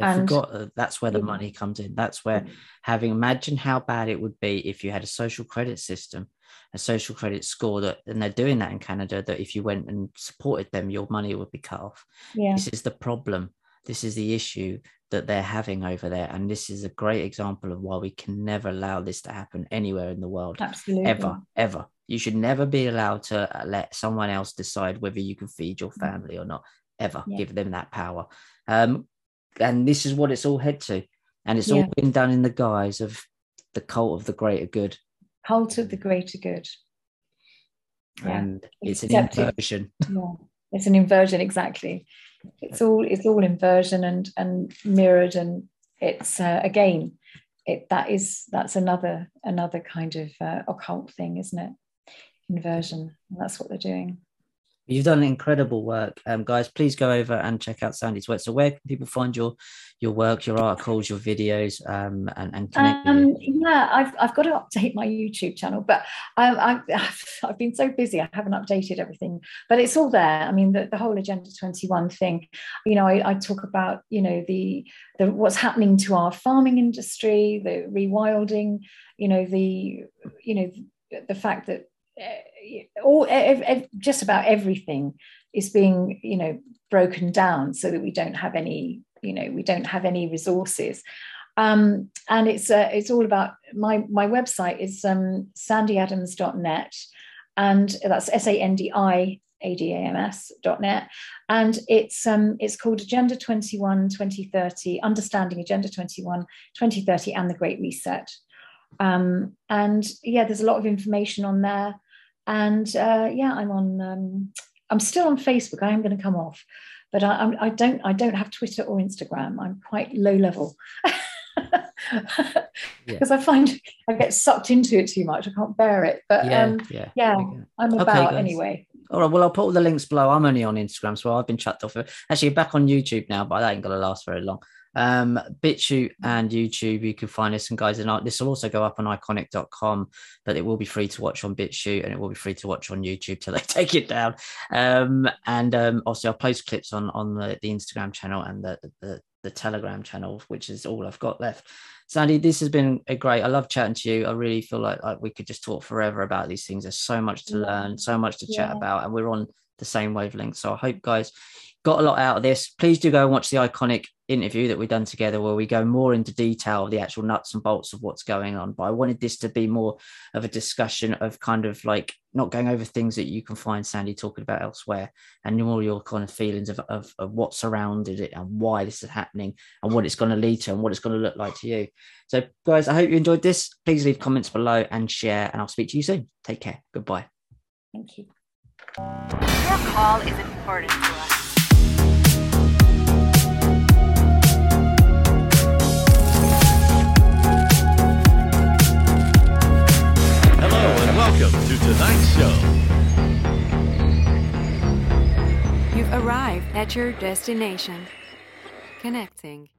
I forgot that that's where the money comes in. That's where having, imagine how bad it would be if you had a social credit system, a social credit score that, and they're doing that in Canada, that if you went and supported them, your money would be cut off. Yeah. This is the problem. This is the issue that they're having over there. And this is a great example of why we can never allow this to happen anywhere in the world. Absolutely. Ever, ever. You should never be allowed to let someone else decide whether you can feed your family or not, ever. Yeah. Give them that power. And this is what it's all head to. And it's all been done in the guise of the cult of the greater good. Cult of the greater good. Yeah. And it's an inversion. Yeah. It's an inversion, exactly. It's all inversion and mirrored, and it's again, that's another kind of occult thing, isn't it? Inversion. And that's what they're doing. You've done incredible work, guys. Please go over and check out Sandi's work. So, where can people find your work, your articles, your videos, and connect? I've got to update my YouTube channel, but I've been so busy, I haven't updated everything. But it's all there. I mean, the whole Agenda 21 thing. You know, I talk about the what's happening to our farming industry, the rewilding. The fact that. Just about everything is being broken down so that we don't have any resources, and it's all about my website is sandiadams.net, and that's sandiadams.net, and it's called Agenda 21 2030, Understanding Agenda 21 2030 and the Great Reset, and there's a lot of information on there. And I'm on. I'm still on Facebook. I am going to come off, but I don't have Twitter or Instagram. I'm quite low level because I find I get sucked into it too much. I can't bear it. But I'm about anyway. All right. Well, I'll put all the links below. I'm only on Instagram, so I've been chucked off. Actually, back on YouTube now, but that ain't going to last very long. BitChute and YouTube, you can find us, and guys, and this will also go up on iconic.com, but it will be free to watch on BitChute and it will be free to watch on YouTube till they take it down. Also I'll post clips on the Instagram channel and the Telegram channel, which is all I've got left. Sandi, this has been I love chatting to you. I really feel like we could just talk forever about these things. There's so much to learn, so much to chat about, and we're on the same wavelength. So I hope, guys, got a lot out of this. Please do go and watch the Iconic interview that we've done together, where we go more into detail of the actual nuts and bolts of what's going on. But I wanted this to be more of a discussion of kind of like not going over things that you can find Sandi talking about elsewhere, and all your kind of feelings of what surrounded it and why this is happening and what it's going to lead to and what it's going to look like to you. So, guys, I hope you enjoyed this. Please leave comments below and share, and I'll speak to you soon. Take care. Goodbye. Thank you. Your call is important to us. Welcome to tonight's show. You've arrived at your destination. Connecting.